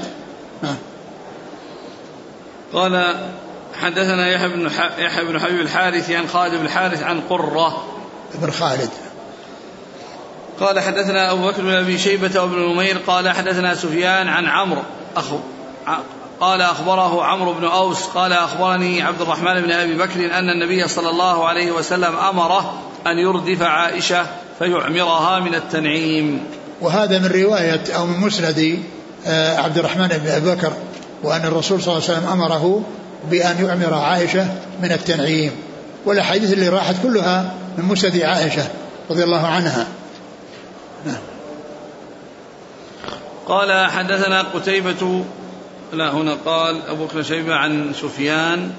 قال: حدثنا يحيى بن حبيب الحارث عن خالد بن الحارث عن قرة بن خالد قال: حدثنا أبو بكر بن أبي شيبة وابن نمير قال: حدثنا سفيان عن عمرو قال: أخبره عمرو بن أوس قال: أخبرني عبد الرحمن بن أبي بكر أن النبي صلى الله عليه وسلم أمره أن يردف عائشة فيعمرها من التنعيم. وهذا من رواية أو من مسند عبد الرحمن بن أبي بكر، وأن الرسول صلى الله عليه وسلم أمره بأن يعمر عائشة من التنعيم، والأحاديث اللي راحت كلها من مسند عائشة رضي الله عنها. قال: حدثنا قتيبة، لا هنا قال أبو بكر شيبة عن سفيان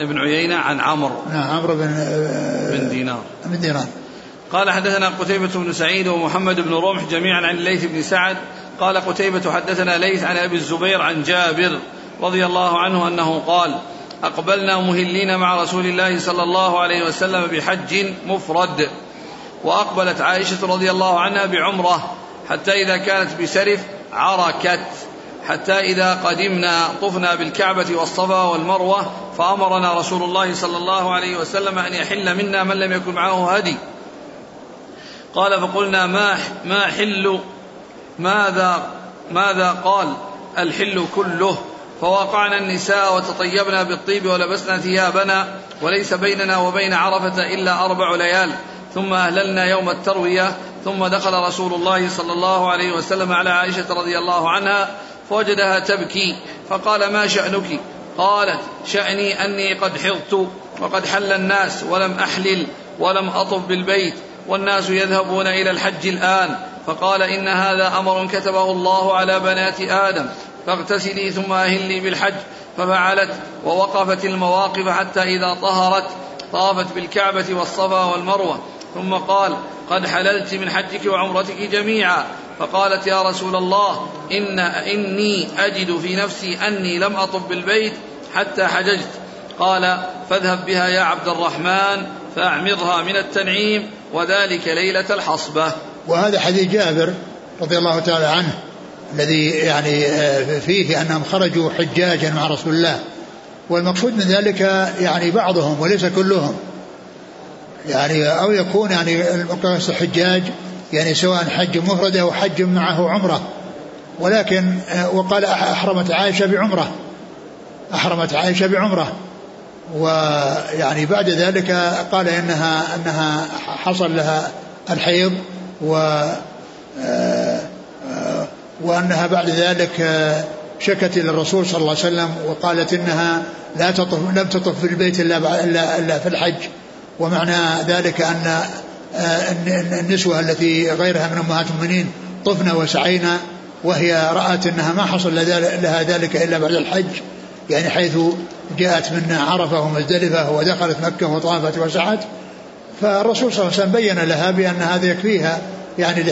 ابن عيينة عن عمرو، نعم، عمرو بن دينار قال: حدثنا قتيبة بن سعيد ومحمد بن رمح جميعا عن الليث بن سعد قال: قتيبة حدثنا ليث عن أبي الزبير عن جابر رضي الله عنه أنه قال: أقبلنا مهلين مع رسول الله صلى الله عليه وسلم بحج مفرد، وأقبلت عائشة رضي الله عنها بعمرة، حتى إذا كانت بسرف عركت، حتى إذا قدمنا طفنا بالكعبة والصفا والمروة، فأمرنا رسول الله صلى الله عليه وسلم أن يحل منا من لم يكن معه هدي. قال: فقلنا: ما حل؟ ماذا قال؟ الحل كله. فوقعنا النساء وتطيبنا بالطيب ولبسنا ثيابنا، وليس بيننا وبين عرفة إلا 4 ليال، ثم أهللنا يوم التروية. ثم دخل رسول الله صلى الله عليه وسلم على عائشة رضي الله عنها فوجدها تبكي، فقال: ما شأنك؟ قالت: شأني أني قد حضت، وقد حل الناس ولم أحلل، ولم أطف بالبيت، والناس يذهبون إلى الحج الآن. فقال: إن هذا أمر كتبه الله على بنات آدم، فاغتسلي ثم أهلي بالحج. ففعلت، ووقفت المواقف حتى إذا طهرت طافت بالكعبة والصفا والمروة. ثم قال: قد حللت من حجك وعمرتك جميعا. فقالت: يا رسول الله، إني أجد في نفسي أني لم أطب بالبيت حتى حججت. قال: فاذهب بها يا عبد الرحمن فأعمرها من التنعيم، وذلك ليلة الحصبة. وهذا حديث جابر رضي الله تعالى عنه الذي يعني فيه أنهم خرجوا حجاجا مع رسول الله، والمقصود من ذلك يعني بعضهم وليس كلهم، يعني أو يكون يعني المقصود حجاج يعني سواء حج مفرد أو حج معه عمرة. ولكن وقال: أحرمت عائشة بعمرة ويعني بعد ذلك قال انها حصل لها الحيض وانها بعد ذلك شكت الى الرسول صلى الله عليه وسلم وقالت انها لم تطف في البيت الا في الحج. ومعنى ذلك ان النسوة التي غيرها من أمهات المؤمنين طفنا وسعينا، وهي رأت أنها ما حصل لها ذلك إلا بعد الحج، يعني حيث جاءت من عرفة ومزدلفة ودخلت مكة وطافت وسعت. فالرسول صلى الله عليه وسلم بين لها بأن هذا يكفيها يعني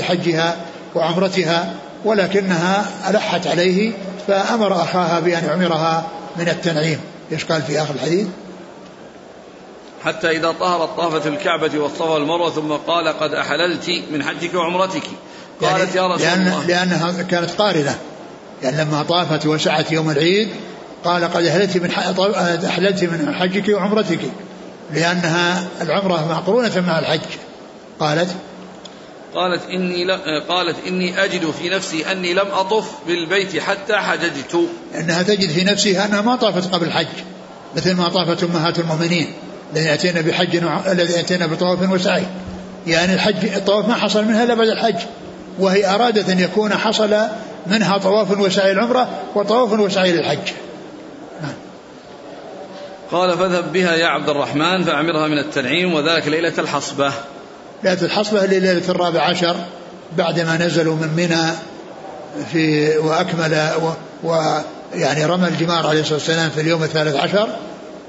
لحجها وعمرتها، ولكنها ألحت عليه فأمر أخاها بأن يعمرها من التنعيم. إيش قال في آخر الحديث؟ حتى إذا طهرت طافت الكعبة والصفا والمروة، ثم قال قد أحللت من حجك وعمرتك. قالت يعني يا رسول الله، لأنها كانت قارنة، يعني لما طافت وسعت يوم العيد قال قد أحللت من حجك وعمرتك، لأنها العمرة مقرونة مع الحج. قالت إني أجد في نفسي أني لم أطف بالبيت حتى حججت، أنها تجد في نفسها أنها ما طافت قبل الحج مثل ما طافت أمهات المؤمنين الذي أتينا بطواف وسعي، يعني الحج الطواف ما حصل منها إلا بعد الحج، وهي أرادت أن يكون حصل منها طواف وسعي العمرة وطواف وسعي للحج. قال فاذهب بها يا عبد الرحمن فأعمرها من التنعيم، وذلك ليلة الحصبة. ليلة الحصبة ليلة 14 بعدما نزلوا من منى وأكمل يعني رمى الجمار عليه الصلاة والسلام في اليوم 13،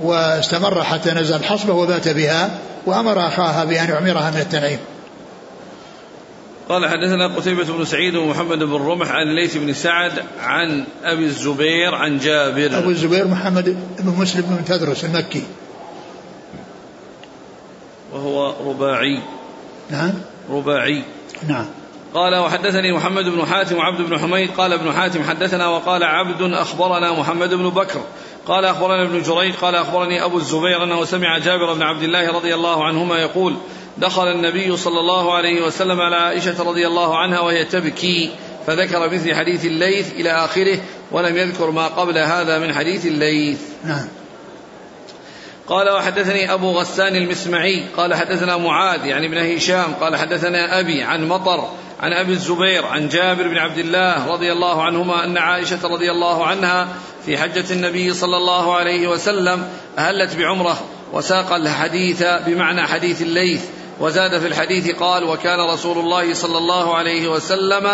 واستمر حتى نزل الحصبة وبات بها، وأمر أخاها بأن يعمرها من التنعيم. قال حدثنا قتيبة بن سعيد ومحمد بن رمح عن الليث بن سعد عن أبي الزبير عن جابر. أبو الزبير محمد بن مسلم بن تدرس المكي، وهو رباعي. نعم رباعي، نعم. قال وحدثني محمد بن حاتم وعبد بن حميد، قال ابن حاتم حدثنا، وقال عبد أخبرنا محمد بن بكر قال أخبرنا ابن جريج قال أخبرني أبو الزبير أنه سمع جابر بن عبد الله رضي الله عنهما يقول دخل النبي صلى الله عليه وسلم على عائشة رضي الله عنها وهي تبكي، فذكر مثل حديث الليث إلى آخره، ولم يذكر ما قبل هذا من حديث الليث. نعم. قال وحدثني أبو غسان المسمعي قال حدثنا معاذ يعني بن هشام قال حدثنا أبي عن مطر عن أبي الزبير عن جابر بن عبد الله رضي الله عنهما أن عائشة رضي الله عنها في حجة النبي صلى الله عليه وسلم أهلت بعمره، وساق الحديث بمعنى حديث الليث، وزاد في الحديث قال وكان رسول الله صلى الله عليه وسلم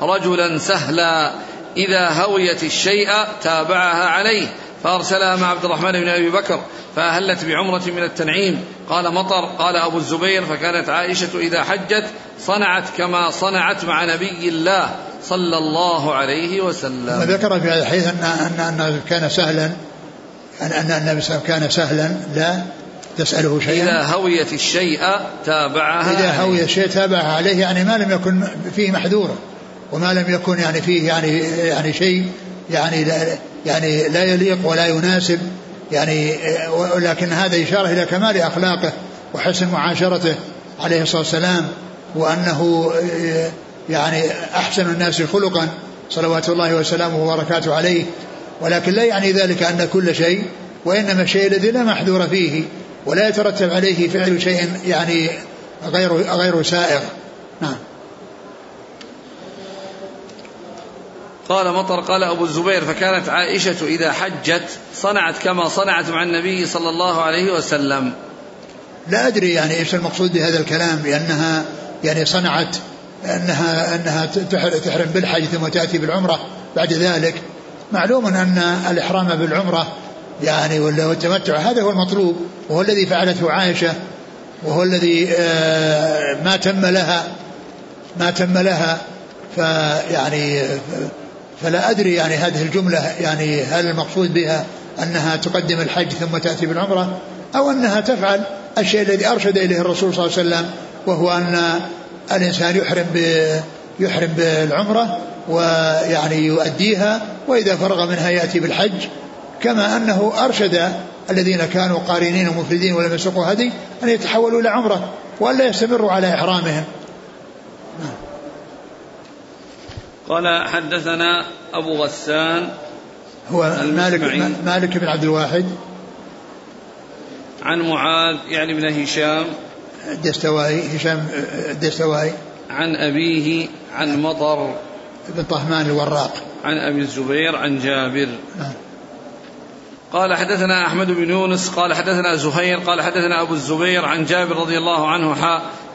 رجلا سهلا إذا هويت الشيء تابعها عليه، فأرسلها مع عبد الرحمن بن أبي بكر فأهلت بعمرة من التنعيم. قال مطر قال أبو الزبير فكانت عائشة إذا حجت صنعت كما صنعت مع نبي الله صلى الله عليه وسلم. ذكر في هذا الحديث أن كان سهلا، أن النبي كان سهلا لا تسأله شيئا، إذا هويت الشيء تابعها، إذا هويت الشيء تابعها عليه، يعني ما لم يكن فيه محذورا، وما لم يكن يعني فيه يعني شيء يعني لا يليق ولا يناسب يعني، ولكن هذا إشارة إلى كمال أخلاقه وحسن معاشرته عليه الصلاة والسلام، وأنه يعني أحسن الناس خلقا صلوات الله وسلامه وبركاته عليه. ولكن لا يعني ذلك أن كل شيء، وإنما الشيء الذي لا محذور فيه ولا يترتب عليه فعل شيء يعني غير سائغ. نعم. قال مطر قال أبو الزبير فكانت عائشة إذا حجت صنعت كما صنعت مع النبي صلى الله عليه وسلم. لا أدري يعني إيش المقصود بهذا الكلام، لأنها يعني صنعت أنها تحرم بالحج ثم تأتي بالعمرة بعد ذلك. معلوم أن الإحرام بالعمرة يعني والتمتع هذا هو المطلوب، وهو الذي فعلته عائشة، وهو الذي ما تم لها فيعني فلا أدري يعني هذه الجملة يعني هل المقصود بها أنها تقدم الحج ثم تأتي بالعمرة، أو أنها تفعل الشيء الذي أرشد إليه الرسول صلى الله عليه وسلم، وهو أن الإنسان يحرم بالعمرة ويعني يؤديها، وإذا فرغ منها يأتي بالحج، كما أنه أرشد الذين كانوا قارنين ومفردين ولم يسوقوا هدي أن يتحولوا إلى عمرة وألا يستمروا على إحرامهم. قال حدثنا أبو غسان هو مالك بن عبد الواحد عن معاذ يعني ابن هشام الدستوائي هشام الدستوائي عن أبيه عن مطر بن طهمان الوراق عن أبي الزبير عن جابر. قال حدثنا أحمد بن يونس قال حدثنا زهير قال حدثنا أبو الزبير عن جابر رضي الله عنه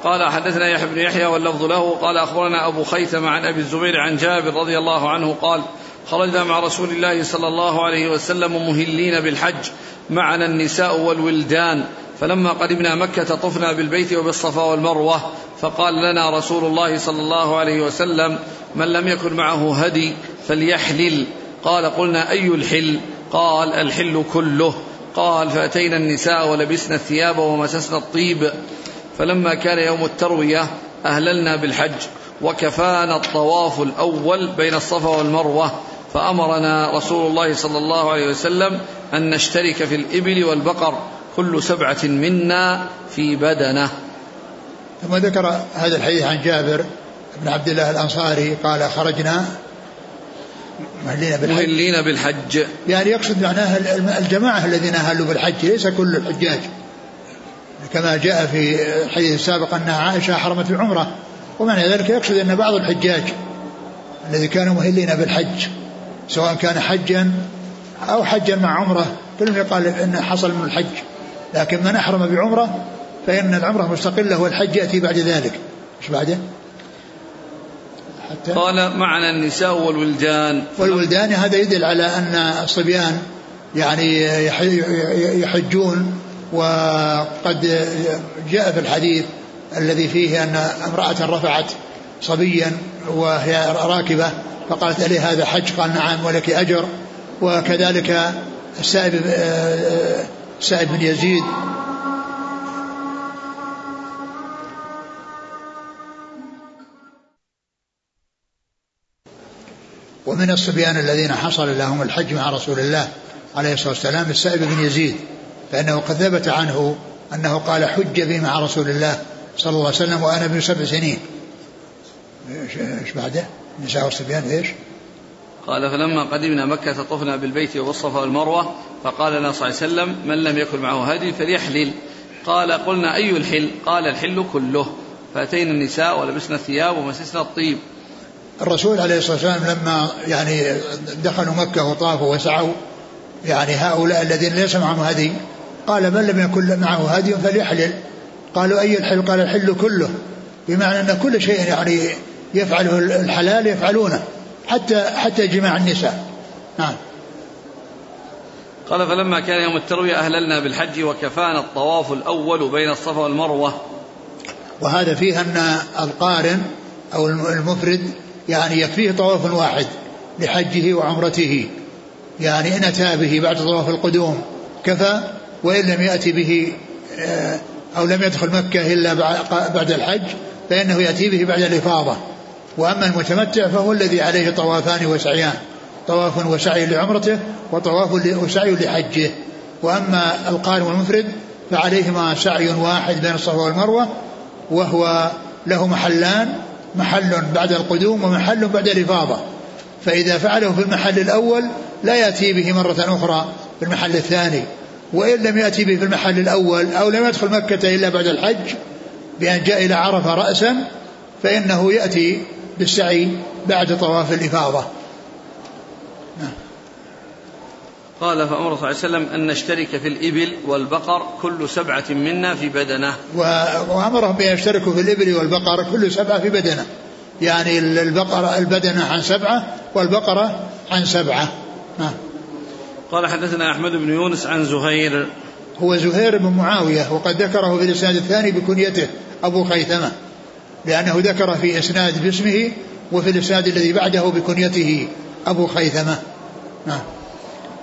قال حدثنا يحيى بن يحيى واللفظ له قال أخبرنا أبو خيثم عن أبي الزبير عن جابر رضي الله عنه قال خرجنا مع رسول الله صلى الله عليه وسلم مهلين بالحج معنا النساء والولدان فلما قدمنا مكة طفنا بالبيت وبالصفا والمروة فقال لنا رسول الله صلى الله عليه وسلم من لم يكن معه هدي فليحلل. قال قلنا أي الحل؟ قال الحل كله. قال فأتينا النساء ولبسنا الثياب ومسسنا الطيب فلما كان يوم التروية أهللنا بالحج وكفانا الطواف الأول بين الصفا والمروة فأمرنا رسول الله صلى الله عليه وسلم أن نشترك في الإبل والبقر كل 7 منا في بدنة. ثم ذكر هذا الحديث عن جابر بن عبد الله الأنصاري قال خرجنا مهلين بالحج يعني يقصد معناه الجماعة الذين أهلوا بالحج ليس كل الحجاج كما جاء في الحديث السابق أن عائشة حرمت العمرة ومعنى ذلك يقصد أن بعض الحجاج الذي كانوا مهلين بالحج سواء كان حجا أو حجا مع عمرة كلهم يقال أنه حصل من الحج لكن من أحرم بعمرة فإن العمرة مستقلة والحج يأتي بعد ذلك. إيش بعده؟ قال معنا النساء والولدان. والولدان هذا يدل على أن الصبيان يعني يحجون وقد جاء في الحديث الذي فيه أن امرأة رفعت صبيا وهي راكبة فقالت ألي هذا حج؟ قال نعم ولك أجر. وكذلك السائب بن يزيد ومن الصبيان الذين حصل لهم الحج مع رسول الله عليه الصلاة والسلام السائب بن يزيد فإنه قد ثبت عنه أنه قال حج بي مع رسول الله صلى الله عليه وسلم وأنا ابن 7 سنين. إيش بعده؟ النساء والصبيان إيش؟ قال فلما قدمنا مكة طفنا بالبيت وصفا المروة فقال لنا صلى الله عليه وسلم من لم يكن معه هدي فليحلل. قال قلنا أي الحل؟ قال الحل كله. فأتينا النساء ولبسنا الثياب ومسسنا الطيب. الرسول عليه الصلاة والسلام لما يعني دخلوا مكة وطافوا وسعوا يعني هؤلاء الذين ليس معهم هدي قال من لم يكن معه هدي فليحلل. قالوا أي الحل؟ قال الحل كله بمعنى أن كل شيء يعني يفعله الحلال يفعلونه حتى جماع النساء. نعم. قال فلما كان يوم التروية أهللنا بالحج وكفانا الطواف الأول بين الصفا والمروة. وهذا فيه أن القارن أو المفرد يعني يكفيه طواف واحد لحجه وعمرته يعني إن أتى به بعد طواف القدوم كفى وإن لم يأتي به أو لم يدخل مكة إلا بعد الحج فإنه يأتي به بعد الإفاضة. وأما المتمتع فهو الذي عليه طوافان وسعيان طواف وسعي لعمرته وطواف وسعي لحجه. وأما القارن والمفرد فعليهما سعي واحد بين الصفا والمروة وهو له محلان محل بعد القدوم ومحل بعد الإفاضة فإذا فعله في المحل الأول لا يأتي به مرة أخرى في المحل الثاني وإن لم يأتي به في المحل الأول أو لم يدخل مكة إلا بعد الحج بأن جاء إلى عرفة رأسا فإنه يأتي بالسعي بعد طواف الإفاضة. قال فأمر صلى الله عليه وسلم أن نشترك في الإبل والبقر كل 7 منا في بدنة. وأمرهم بأن يشتركوا في الإبل والبقر كل 7 في بدنة يعني البدنة عن 7 والبقرة عن 7. قال حدثنا أحمد بن يونس عن زهير هو زهير بن معاوية وقد ذكره في الإسناد الثاني بكنيته أبو خيثمة لأنه ذكر في إسناد باسمه وفي الإسناد الذي بعده بكنيته أبو خيثمة.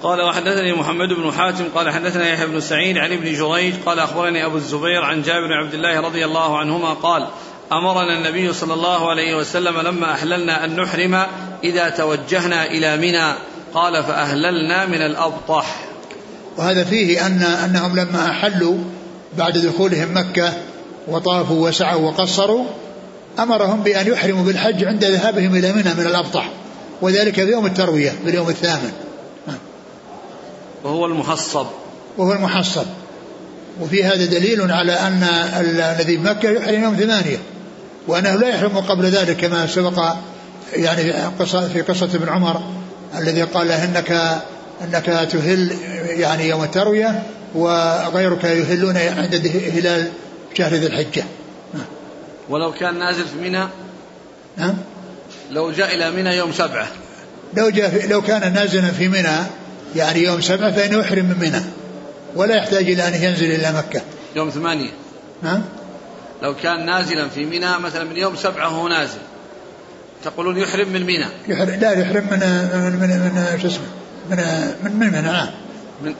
قال وحدثني محمد بن حاتم قال حدثنا يحيى بن سعيد عن ابن جريج قال أخبرني أبو الزبير عن جابر بن عبد الله رضي الله عنهما قال أمرنا النبي صلى الله عليه وسلم لما أحللنا أن نحرم إذا توجهنا إلى منى قال فأهللنا من الأبطح. وهذا فيه أنهم لما أحلوا بعد دخولهم مكة وطافوا وسعوا وقصروا أمرهم بأن يحرموا بالحج عند ذهابهم إلى منى من الأبطح وذلك بيوم التروية باليوم 8 وهو المحصب. وفي هذا دليل على أن الذي بمكة يحرم 8، وأنه لا يحرم قبل ذلك كما سبق يعني في قصة ابن عمر الذي قال إنك تهل يعني يوم التروية وغيرك يهلون عند هلال شهر ذي الحجة. ولو كان نازل في منى لو جاء إلى منى يوم 7، لو كان نازلا في منى يعني يوم 7 فإنه يحرم من منى ولا يحتاج إلى أن ينزل إلى مكة. يوم 8 لو كان نازلا في منى مثلا من يوم 7 هو نازل، تقولون يحرم من منى؟ لا، يحرم من شو اسمه من منى. نعم.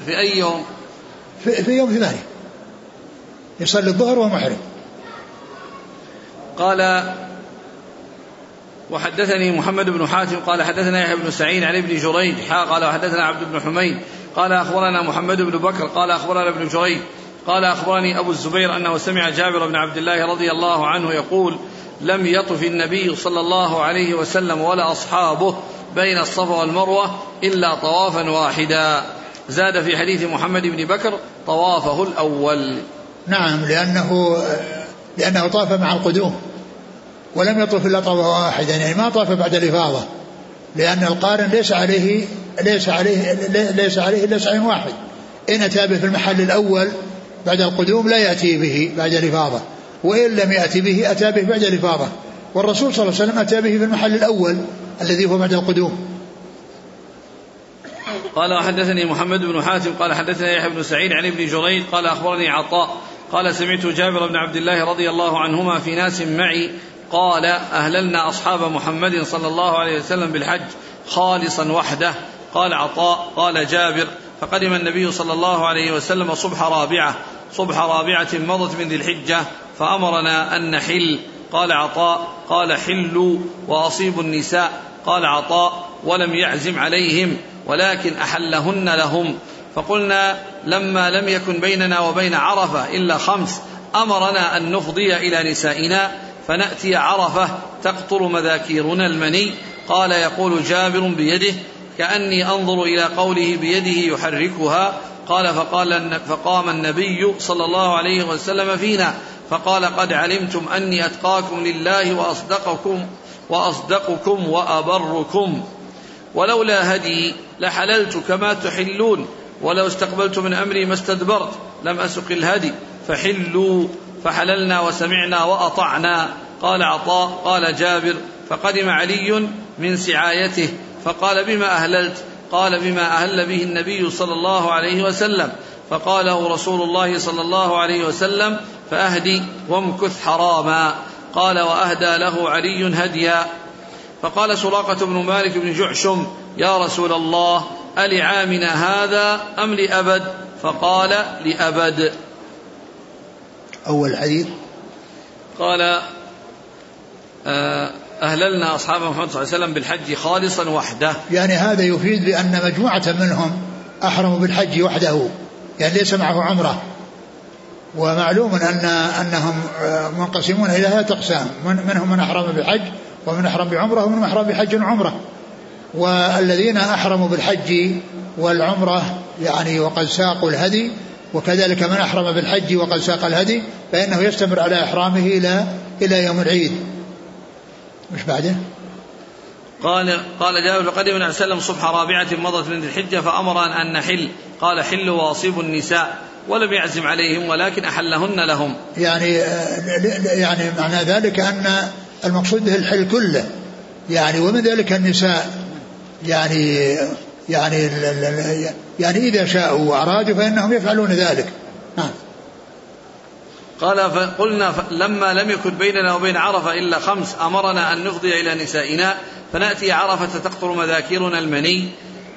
في أي يوم؟ في يوم 8 يصلي الظهر ومحرم. قال وحدثني محمد بن حاتم قال حدثنا يحيى بن سعيد عن ابن جريج قال وحدثنا عبد بن حميد قال أخبرنا محمد بن بكر قال أخبرنا ابن جريج قال أخبرني أبو الزبير أنه سمع جابر بن عبد الله رضي الله عنه يقول: لم يطف النبي صلى الله عليه وسلم ولا أصحابه بين الصفا والمروة إلا طوافا واحدا، زاد في حديث محمد بن بكر طوافه الأول. نعم، لأنه طاف مع القدوم ولم يطف إلا طوافا واحدا، يعني ما طاف بعد الإفاضة، لأن القارن ليس عليه إلا سعي واحد، إن أتى به في المحل الأول بعد القدوم لا يأتي به بعد الإفاضة، وإن لم يأتي به أتى به بعد الإفاضة، والرسول صلى الله عليه وسلم أتى به في المحل الأول الذي هو بعد القدوم. قال وحدثني محمد بن حاتم قال حدثنا يحيى بن سعيد عن ابن جريج قال أخبرني عطاء قال سمعت جابر بن عبد الله رضي الله عنهما في ناس معي قال: أهللنا أصحاب محمد صلى الله عليه وسلم بالحج خالصا وحده. قال عطاء: قال جابر: فقدم النبي صلى الله عليه وسلم صبح رابعة مضت من ذي الحجة فأمرنا أن نحل. قال عطاء: قال حلوا وأصيبوا النساء. قال عطاء: ولم يعزم عليهم ولكن أحلهن لهم، فقلنا: لما لم يكن بيننا وبين عرفة إلا 5 أمرنا أن نفضي إلى نسائنا فنأتي عرفة تقطر مذاكيرنا المني. قال: يقول جابر بيده، كأني أنظر إلى قوله بيده يحركها. قال: فقام النبي صلى الله عليه وسلم فينا فقال: قد علمتم أني أتقاكم لله وأصدقكم وأبركم، ولولا هدي لحللت كما تحلون، ولو استقبلت من أمري ما استدبرت لم أسق الهدي، فحلوا. فحللنا وسمعنا وأطعنا. قال عطاء: قال جابر: فقدم علي من سعايته فقال: بما أهللت؟ قال: بما أهل به النبي صلى الله عليه وسلم فقاله رسول الله صلى الله عليه وسلم: فأهدي وامكث حراما. قال: وأهدى له علي هديا. فقال سراقة بن مالك بن جعشم: يا رسول الله، ألعامنا هذا أم لأبد؟ فقال: لأبد. أول حديث قال: أهللنا أصحاب محمد صلى الله عليه وسلم بالحج خالصا وحده، يعني هذا يفيد بأن مجموعة منهم أحرموا بالحج وحده، يعني ليس معه عمرة. ومعلوم أنهم منقسمون إلى 3 أقسام، منهم من أحرم بالحج، ومن أحرم بعمرة، ومن أحرم بحج وعمرة. والذين أحرموا بالحج والعمرة يعني وقد ساقوا الهدي، وكذلك من أحرم بالحج وقد ساق الهدي فإنه يستمر على إحرامه إلى يوم العيد. مش بعده؟ قال جابر: فقدم النبي صلى الله عليه وسلم صبح 4 مضت من ذي الحجة فأمرنا أن نحل. قال: حلوا وأصيبوا النساء، ولم يعزم عليهم ولكن أحلهن لهم. يعني معنى ذلك أن المقصود به الحل كله، يعني ومن ذلك النساء، يعني إذا شاءوا وأرادوا فإنهم يفعلون ذلك. قال: فقلنا: لما لم يكن بيننا وبين عرفة إلا 5 أمرنا أن نفضي إلى نسائنا فنأتي عرفة تقطر مذاكيرنا المني.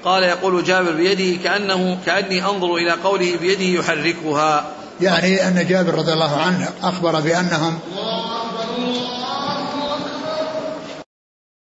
قال: يقول جابر بيده، كأني أنظر إلى قوله بيده يحركها. يعني أن جابر رضي الله عنه أخبر بأنهم